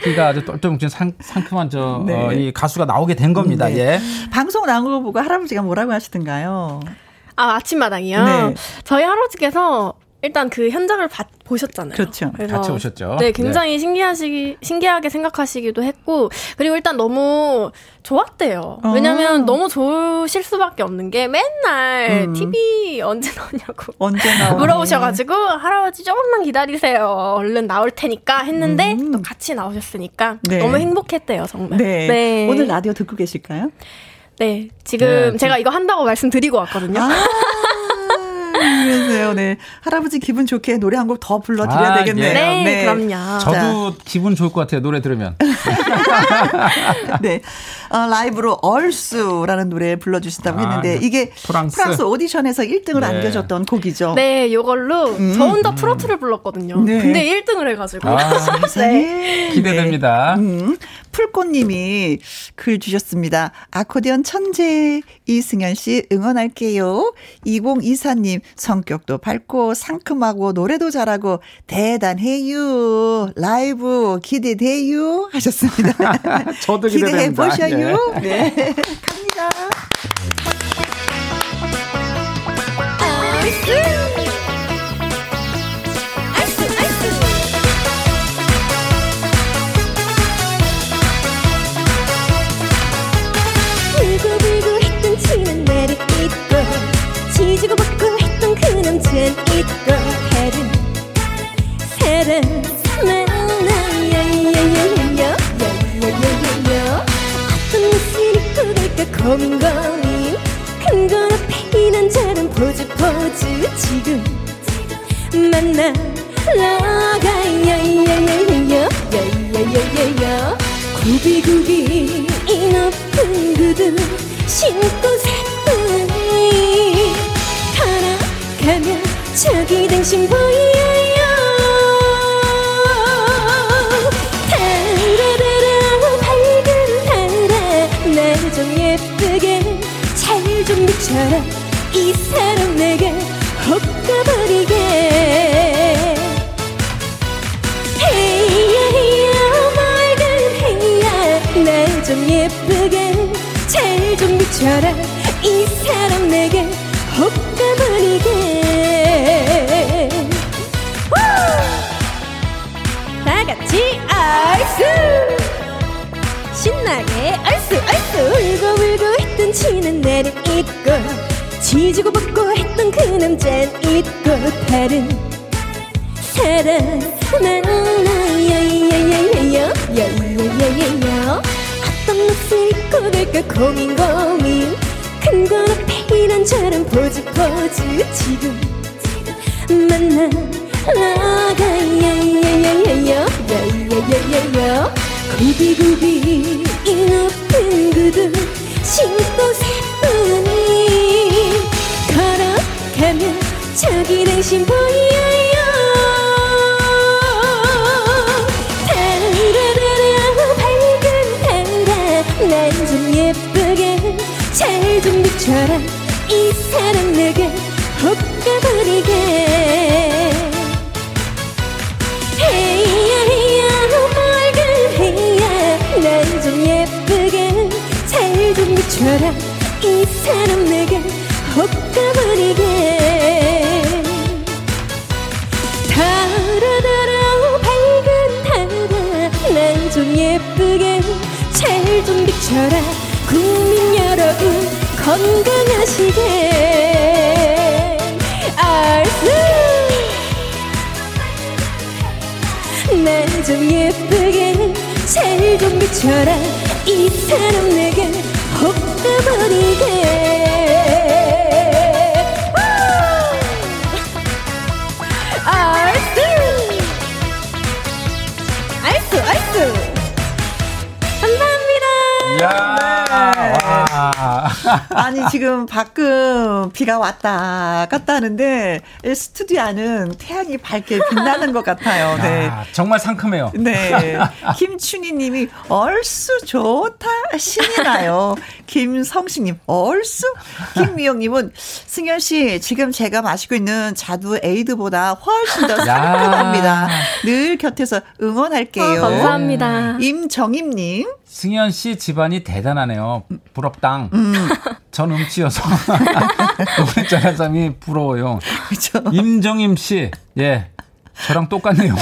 그가 아주 똘똘 뭉친 상큼한 저 네. 어, 이 가수가 나오게 된 겁니다. 네. 예. 방송 나온 거 보고 할아버지가 뭐라고 하시던가요? 아 아침마당이요. 네. 저희 할아버지께서 일단 그 현장을 바, 보셨잖아요. 그렇죠. 그래서, 같이 오셨죠. 네, 굉장히 네. 신기하시기 신기하게 생각하시기도 했고, 그리고 일단 너무 좋았대요. 어. 왜냐면 너무 좋으실 수밖에 없는 게 맨날 음. 티비 언제 나오냐고 언제 나오냐. 물어보셔가지고 할아버지 조금만 기다리세요. 얼른 나올 테니까 했는데 음. 또 같이 나오셨으니까 네. 너무 행복했대요, 정말. 네. 네. 오늘 라디오 듣고 계실까요? 네, 지금 네. 제가 이거 한다고 말씀드리고 왔거든요. 아. 그러세요. 네. 할아버지 기분 좋게 노래 한 곡 더 불러드려야 아, 되겠네요. 네, 네, 그럼요. 저도 자. 기분 좋을 것 같아요. 노래 들으면. 네. 어, 라이브로 얼쑤라는 노래 불러주신다고 했는데 아, 이게 프랑스. 프랑스 오디션에서 일 등을 네. 안겨줬던 곡이죠. 네. 이걸로 음. 저 혼자 트로트를 불렀거든요. 네. 근데 일 등을 해가지고. 아, 네. 기대됩니다. 네. 음. 풀꽃님이 글 주셨습니다. 아코디언 천재 이승현 씨 응원할게요. 이공이사 님 성격도 밝고 상큼하고 노래도 잘하고 대단해요. 라이브 기대돼요 하셨습니다. 저도 기대해 보셔요. 네. 네. 갑니다. 지지고 볶고 했던 그 남자는 있고 다른 사람 만나야야야야야야야야야야 어떤 옷을 입고 갈까 고민 고민 큰 건 앞에 이 남자는 포즈 포즈 지금 만나러 가야야야야야야야야야야야 구비구비 이 높은 구두 신고 새뿐이 가면 저기 당신 보여요 달아달아 밝은 달아 날 좀 예쁘게 잘 좀 비춰라 이 사람 내게 헛가버리게 헤이야 헤이야 맑은 헤이야 날 좀 예쁘게 잘 좀 비춰라 이 사람 내게 헛가버리게 다같이 얼쑤 신나게 얼쑤 얼쑤 울고 울고 했던 지난 날은 잊고 지지고 볶고 했던 그 남자는 잊고 다른 사람 만나야야야야야야야야야야 어떤 옷을 입고 갈까 고민 고민 큰 건 앞에 이런 저런 포즈 포즈 지금 만나 나가야야야야야야야야야야 구비구비 이 높은 구두 신고 새뿐이 걸어가면 저기 당신 보여요 달아달아 밝은 달아 난 좀 예쁘게 잘 좀 비춰라 이 사람 내게 헛가버리게 헤이야 헤이야 맑은 헤이야 난 좀 예쁘게 잘 좀 비춰라 이 사람 내게 헛가버리게 달아달아 밝은 달아 난 좀 예쁘게 잘 좀 비춰라 국민 여러분 건강하시게 알수 난 좀 예쁘게 잘 좀 비춰라 이 사람 내게 헛가버리게 알수 알수 알수 감사합니다. 야. 와. 아니 지금 밖은 비가 왔다 갔다 하는데 스튜디오 안은 태양이 밝게 빛나는 것 같아요. 네. 아, 정말 상큼해요. 네. 김춘희님이 얼쑤 좋다 신이 나요. 김성식님 얼쑤. 김미영님은 승현씨 지금 제가 마시고 있는 자두 에이드보다 훨씬 더 상큼합니다. 늘 곁에서 응원할게요. 어, 감사합니다. 임정임님. 승현 씨 집안이 대단하네요. 부럽당. 음. 전 음치여서 노래 잘하는 사람이 부러워요. 그렇죠. 임정임 씨, 예, 저랑 똑같네요.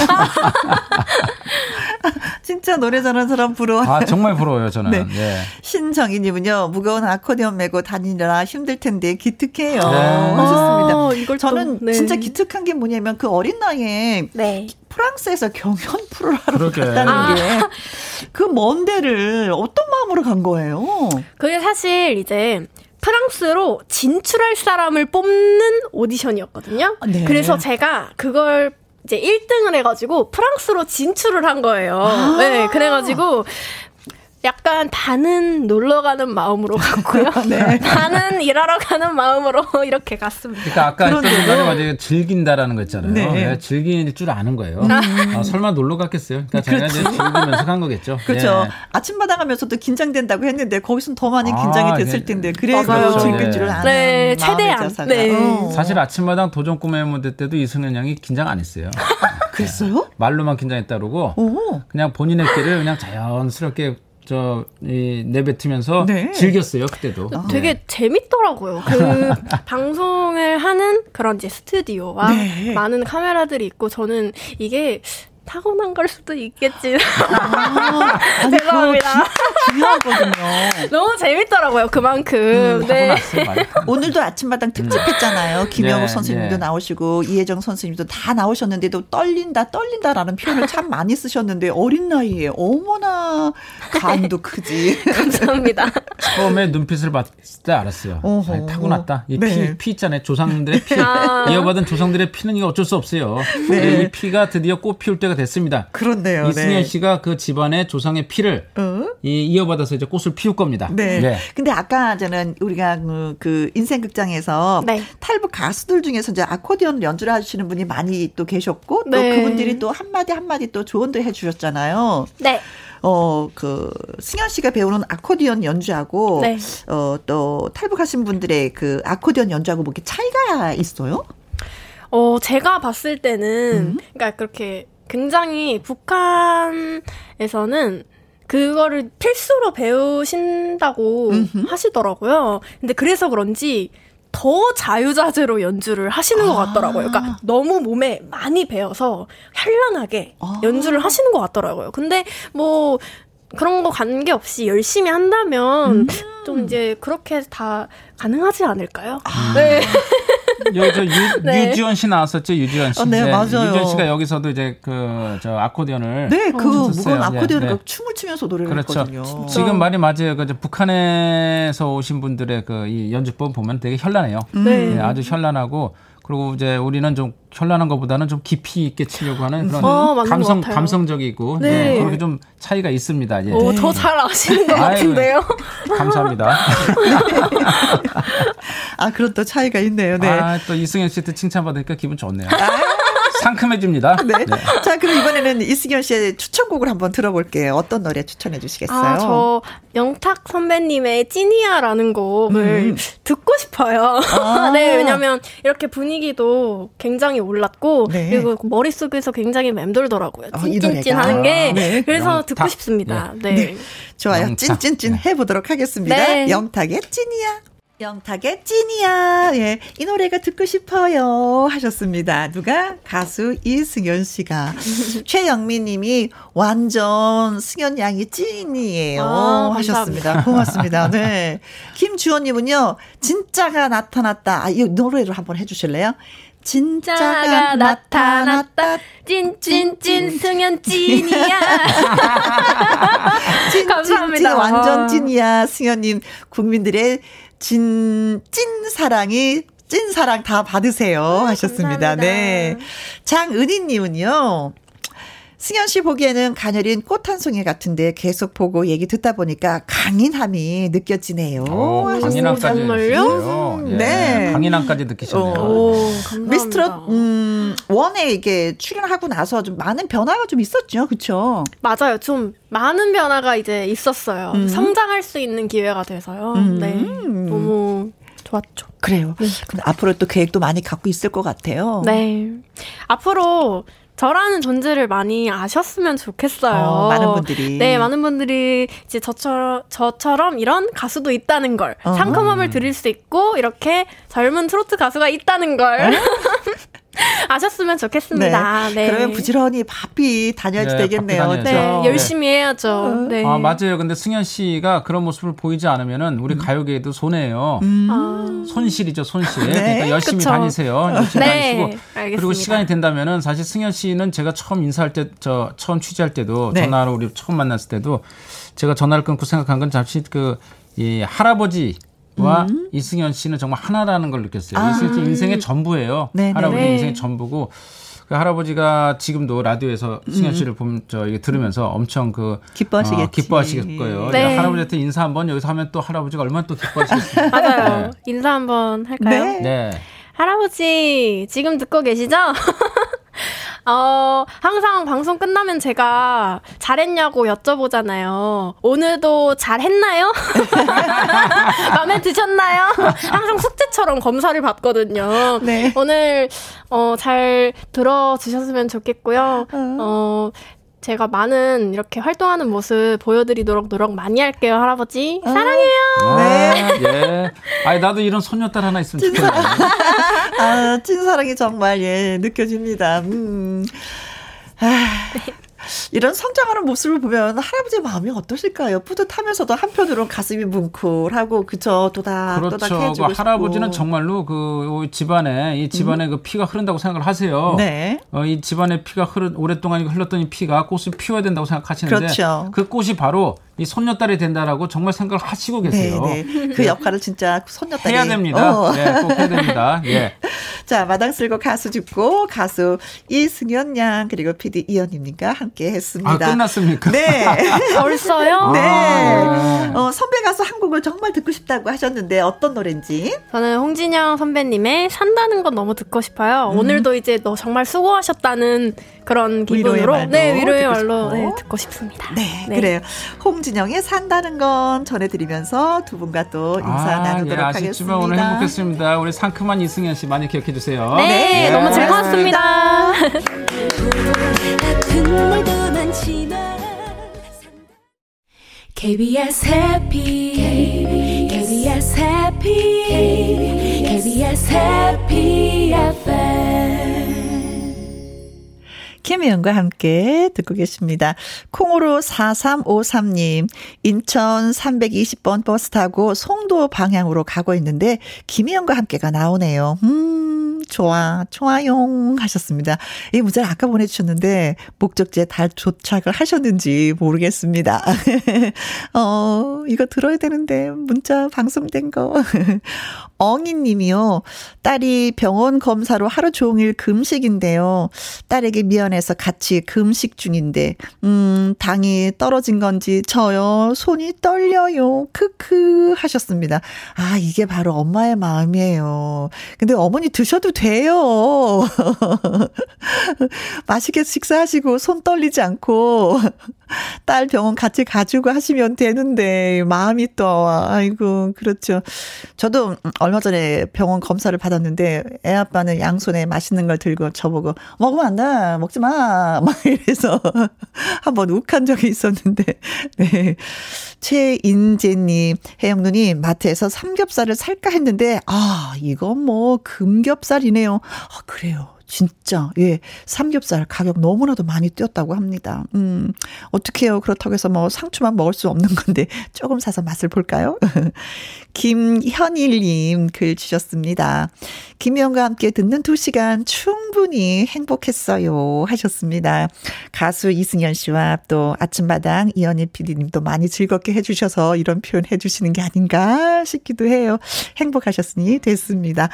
진짜 노래 잘하는 사람 부러워요. 아, 정말 부러워요, 저는. 네. 예. 신정희님은요, 무거운 아코디언 메고 다니느라 힘들 텐데 기특해요. 네. 하셨습니다. 오, 이걸 저는 또, 네. 진짜 기특한 게 뭐냐면 그 어린 나이에 네. 프랑스에서 경연 프로를 하러 갔다는 아. 게 그 먼 데를 어떤 마음으로 간 거예요? 그게 사실 이제 프랑스로 진출할 사람을 뽑는 오디션이었거든요. 네. 그래서 제가 그걸 이제 일 등을 해가지고 프랑스로 진출을 한 거예요. 아~ 네, 그래가지고 약간 반은 놀러 가는 마음으로 갔고요. 네. 반은 일하러 가는 마음으로 이렇게 갔습니다. 그러니까 아까 했던 순간에 맞아요. 즐긴다라는 거 있잖아요. 네. 네, 즐길 줄 아는 거예요. 음. 아, 설마 놀러 갔겠어요? 그러니까 제가 이제 즐기면서 간 거겠죠. 그렇죠. 네. 아침마당 하면서도 긴장된다고 했는데 거기서는 더 많이 긴장이 아, 됐을 네. 텐데 그래서 그렇죠. 즐길 줄 아는 네. 최대한. 네. 어. 사실 아침마당 도전 꿈의 무대 때도 이승현 양이 긴장 안 했어요. 그랬어요? 네. 말로만 긴장했다 그러고 오. 그냥 본인의 길을 그냥 자연스럽게 저 이, 내뱉으면서 네. 즐겼어요 그때도. 되게 네. 재밌더라고요. 그 방송을 하는 그런 이제 스튜디오와 네. 많은 카메라들이 있고 저는 이게 타고난 걸 수도 있겠지. 아, 아니, 죄송합니다. 귀여웠거든요. 너무 재밌더라고요. 그만큼. 음, 네. 오늘도 아침마당 특집했잖아요. 김영우 네, 선생님도 네. 나오시고 이혜정 선생님도 다 나오셨는데도 떨린다 떨린다라는 표현을 참 많이 쓰셨는데 어린 나이에 어머나 감도 크지. 감사합니다. 처음에 눈빛을 봤을 때 알았어요. 아니, 타고났다. 이 피, 네. 피 있잖아요. 조상들의 피. 아. 이어받은 조상들의 피는 이거 어쩔 수 없어요. 네. 이 피가 드디어 꽃 피울 때가 됐습니다. 그렇네요. 이승현 네. 씨가 그 집안의 조상의 피를 어? 이, 이어받아서 이제 꽃을 피울 겁니다. 네. 네. 근데 아까 저는 우리가 그, 그 인생극장에서 네. 탈북 가수들 중에서 이제 아코디언 연주를 해주시는 분이 많이 또 계셨고 네. 또 그분들이 또 한마디 한마디 또 조언도 해주셨잖아요. 네. 어, 그, 승현 씨가 배우는 아코디언 연주하고, 네. 어, 또 탈북하신 분들의 그 아코디언 연주하고 뭐 이렇게 차이가 있어요? 어, 제가 봤을 때는, 음? 그러니까 그렇게 굉장히 북한에서는 그거를 필수로 배우신다고 음흠. 하시더라고요. 근데 그래서 그런지 더 자유자재로 연주를 하시는 아. 것 같더라고요. 그러니까 너무 몸에 많이 배어서 현란하게 아. 연주를 하시는 것 같더라고요. 근데 뭐 그런 거 관계없이 열심히 한다면 음. 좀 이제 그렇게 다 가능하지 않을까요? 아. 네. 여기서 유, 네. 유지원 씨 나왔었죠, 유지원 씨. 아, 네, 네, 맞아요. 유지원 씨가 여기서도 이제 그 저 아코디언을 네, 그 무거운 아코디언을 네, 네. 춤을 추면서 노래를 그렇죠. 했거든요. 진짜. 지금 말이 맞아요. 그 북한에서 오신 분들의 그 이 연주법 보면 되게 현란해요. 음. 네. 네, 아주 현란하고 그리고 이제 우리는 좀 현란한 것보다는 좀 깊이 있게 치려고 하는 그런 어, 감성 감성적이고 네. 네, 그렇게 좀 차이가 있습니다. 예. 오, 더 잘 아시는 것 같은데요. 아유, 감사합니다. 아, 그런 또 차이가 있네요. 네. 아, 또 이승현 씨한테 칭찬받으니까 기분 좋네요. 상큼해집니다. 네. 네. 자, 그럼 이번에는 이승현 씨의 추천곡을 한번 들어볼게요. 어떤 노래 추천해 주시겠어요? 아, 저 영탁 선배님의 찐이야라는 곡을 음. 듣고 싶어요. 아. 네, 왜냐면 이렇게 분위기도 굉장히 올랐고 네. 그리고 머릿속에서 굉장히 맴돌더라고요. 어, 찐찐찐하는 게. 아, 네. 그래서 영탁. 듣고 싶습니다. 네. 네. 네. 좋아요. 영탁. 찐찐찐 해보도록 하겠습니다. 네. 영탁의 찐이야. 영탁의 찐이야. 예. 이 노래가 듣고 싶어요. 하셨습니다. 누가? 가수 이승현 씨가. 최영미 님이 완전 승현 양이 찐이에요. 아, 하셨습니다. 고맙습니다. 네. 김주원 님은요, 진짜가 나타났다. 아, 이 노래로 한번 해주실래요? 진짜가, 진짜가 나타났다. 찐찐찐 승현 찐이야. 찐, 감사합니다. 찐, 완전 찐이야. 승현님, 국민들의 진, 찐 사랑이, 찐 사랑 다 받으세요. 하셨습니다. 감사합니다. 네. 장은희님은요, 승현 씨 보기에는 가녀린 꽃 한 송이 같은데 계속 보고 얘기 듣다 보니까 강인함이 느껴지네요. 오, 강인함까지 정말요? 예, 네. 강인함까지 느끼셨네요. 오, 미스트롯 음, 원에 이게 출연하고 나서 좀 많은 변화가 좀 있었죠, 그렇죠? 맞아요, 좀 많은 변화가 이제 있었어요. 음. 성장할 수 있는 기회가 돼서요. 음. 네, 너무. 좋았죠. 그래요. 네. 근데 앞으로 또 계획도 많이 갖고 있을 것 같아요. 네. 앞으로 저라는 존재를 많이 아셨으면 좋겠어요. 어, 많은 분들이. 네, 많은 분들이 이제 저처럼, 저처럼 이런 가수도 있다는 걸, 어. 상큼함을 드릴 수 있고, 이렇게 젊은 트로트 가수가 있다는 걸. 어? 아셨으면 좋겠습니다. 네. 네. 그러면 부지런히 바삐 다녀야지 네, 되겠네요. 네, 열심히 해야죠. 네. 아, 맞아요. 근데 승현 씨가 그런 모습을 보이지 않으면은 우리 가요계에도 손해예요. 음. 손실이죠, 손실. 네. 그러니까 열심히 그쵸. 다니세요. 열심히 네. 다니시고. 알겠습니다. 그리고 시간이 된다면은 사실 승현 씨는 제가 처음 인사할 때, 저 처음 취재할 때도 네. 전화로 우리 처음 만났을 때도 제가 전화를 끊고 생각한 건 잠시 그 이 할아버지. 와 음. 이승현 씨는 정말 하나라는 걸 느꼈어요. 아. 이승현 씨 인생의 전부예요. 네네. 할아버지 인생의 전부고 그 할아버지가 지금도 라디오에서 음. 승현 씨를 보면 저 이게 들으면서 엄청 그 기뻐하시겠지. 어, 기뻐하시겠을 거예요. 네. 할아버지한테 인사 한번 여기서 하면 또 할아버지가 얼마나 또 기뻐하시겠어요. 맞아요. 네. 인사 한번 할까요? 네. 네. 할아버지 지금 듣고 계시죠? 어, 항상 방송 끝나면 제가 잘했냐고 여쭤보잖아요. 오늘도 잘했나요? 마음에 드셨나요? 항상 숙제처럼 검사를 받거든요. 네. 오늘 어, 잘 들어주셨으면 좋겠고요. 어, 제가 많은 이렇게 활동하는 모습 보여드리도록 노력 많이 할게요. 할아버지 어. 사랑해요. 네. 예. 아니 나도 이런 손녀딸 하나 있으면 좋겠네요. 아, 찐사랑이 정말 예 느껴집니다. 음. 아, 네. 이런 성장하는 모습을 보면 할아버지의 마음이 어떠실까요? 뿌듯하면서도 한편으로는 가슴이 뭉클하고 그쵸 도닥도닥 그렇죠. 해주고 그 할아버지는 싶고. 정말로 그 집안에 이 집안에 음. 그 피가 흐른다고 생각을 하세요. 네. 어, 이 집안에 피가 흐른 오랫동안 흘렀던 이 피가 꽃을 피워야 된다고 생각하시는데 그렇죠. 그 꽃이 바로 이 손녀딸이 된다라고 정말 생각을 하시고 계세요. 네, 네. 그 역할을 진짜 손녀딸이 해야 됩니다. 어. 네, 꼭 해야 됩니다. 예. 자, 마당 쓸고 가수 짚고 가수 이승현 양 그리고 피디 이현희님과 함께 했습니다. 아, 끝났습니까? 네. 벌써요? 네. 아, 네. 어, 선배 가수 한 곡을 정말 듣고 싶다고 하셨는데 어떤 노래인지? 저는 홍진영 선배님의 산다는 건 너무 듣고 싶어요. 음. 오늘도 이제 너 정말 수고하셨다는 그런 기분으로 위로의 말로, 네, 위로의 듣고 말로 네, 듣고 싶습니다. 네, 네. 그래요. 홍진영의 산다는 건 전해드리면서 두 분과 또 인사 아, 나누도록 예, 하겠습니다. 오늘 행복했습니다. 우리 상큼한 이승현 씨 많이 기억해 주세요. 주세요. 네, 네, 너무 즐거웠습니다. 케이비에스 해피 케이비에스 해피 케이비에스 해피 에프엠 김혜영과 함께 듣고 계십니다. 콩으로 사삼오삼 님 인천 삼백이십 번 버스 타고 송도 방향으로 가고 있는데 김혜영과 함께가 나오네요. 음 좋아 좋아용 하셨습니다. 이 문자를 아까 보내주셨는데 목적지에 잘 도착을 하셨는지 모르겠습니다. 어 이거 들어야 되는데 문자 방송된 거 엉이님이요. 딸이 병원 검사로 하루 종일 금식인데요. 딸에게 미안 해서 같이 금식 중인데 음 당이 떨어진 건지 저요 손이 떨려요 크크 하셨습니다. 아 이게 바로 엄마의 마음이에요. 근데 어머니 드셔도 돼요. 맛있게 식사하시고 손 떨리지 않고 딸 병원 같이 가지고 하시면 되는데 마음이 또 아이고 그렇죠. 저도 얼마 전에 병원 검사를 받았는데 애 아빠는 양손에 맛있는 걸 들고 저보고 먹으면 안 돼 먹지 마 막 이래서 한번 욱한 적이 있었는데 네. 최인재님 혜영 누님 마트에서 삼겹살을 살까 했는데 아 이건 뭐 금겹살이네요. 아 그래요. 진짜 예 삼겹살 가격 너무나도 많이 뛰었다고 합니다. 음 어떡해요. 그렇다고 해서 뭐 상추만 먹을 수 없는 건데 조금 사서 맛을 볼까요? 김현일님 글 주셨습니다. 김혜영과 함께 듣는 두 시간 충분히 행복했어요 하셨습니다. 가수 이승현 씨와 또 아침마당 이현희 피디님도 많이 즐겁게 해주셔서 이런 표현 해주시는 게 아닌가 싶기도 해요. 행복하셨으니 됐습니다.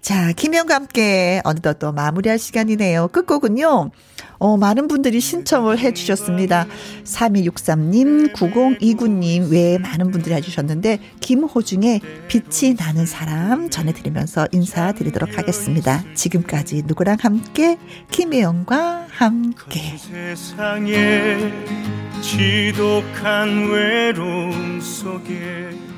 자 김혜영과 함께 어느덧 또 마음 마무리할 시간이네요. 끝곡은요. 어, 많은 분들이 신청을 해주셨습니다. 삼이육삼 님, 구공이구 님 외에 많은 분들이 해주셨는데 김호중의 빛이 나는 사람 전해드리면서 인사드리도록 하겠습니다. 지금까지 누구랑 함께 김혜영과 함께 그 세상에 지독한 외로움 속에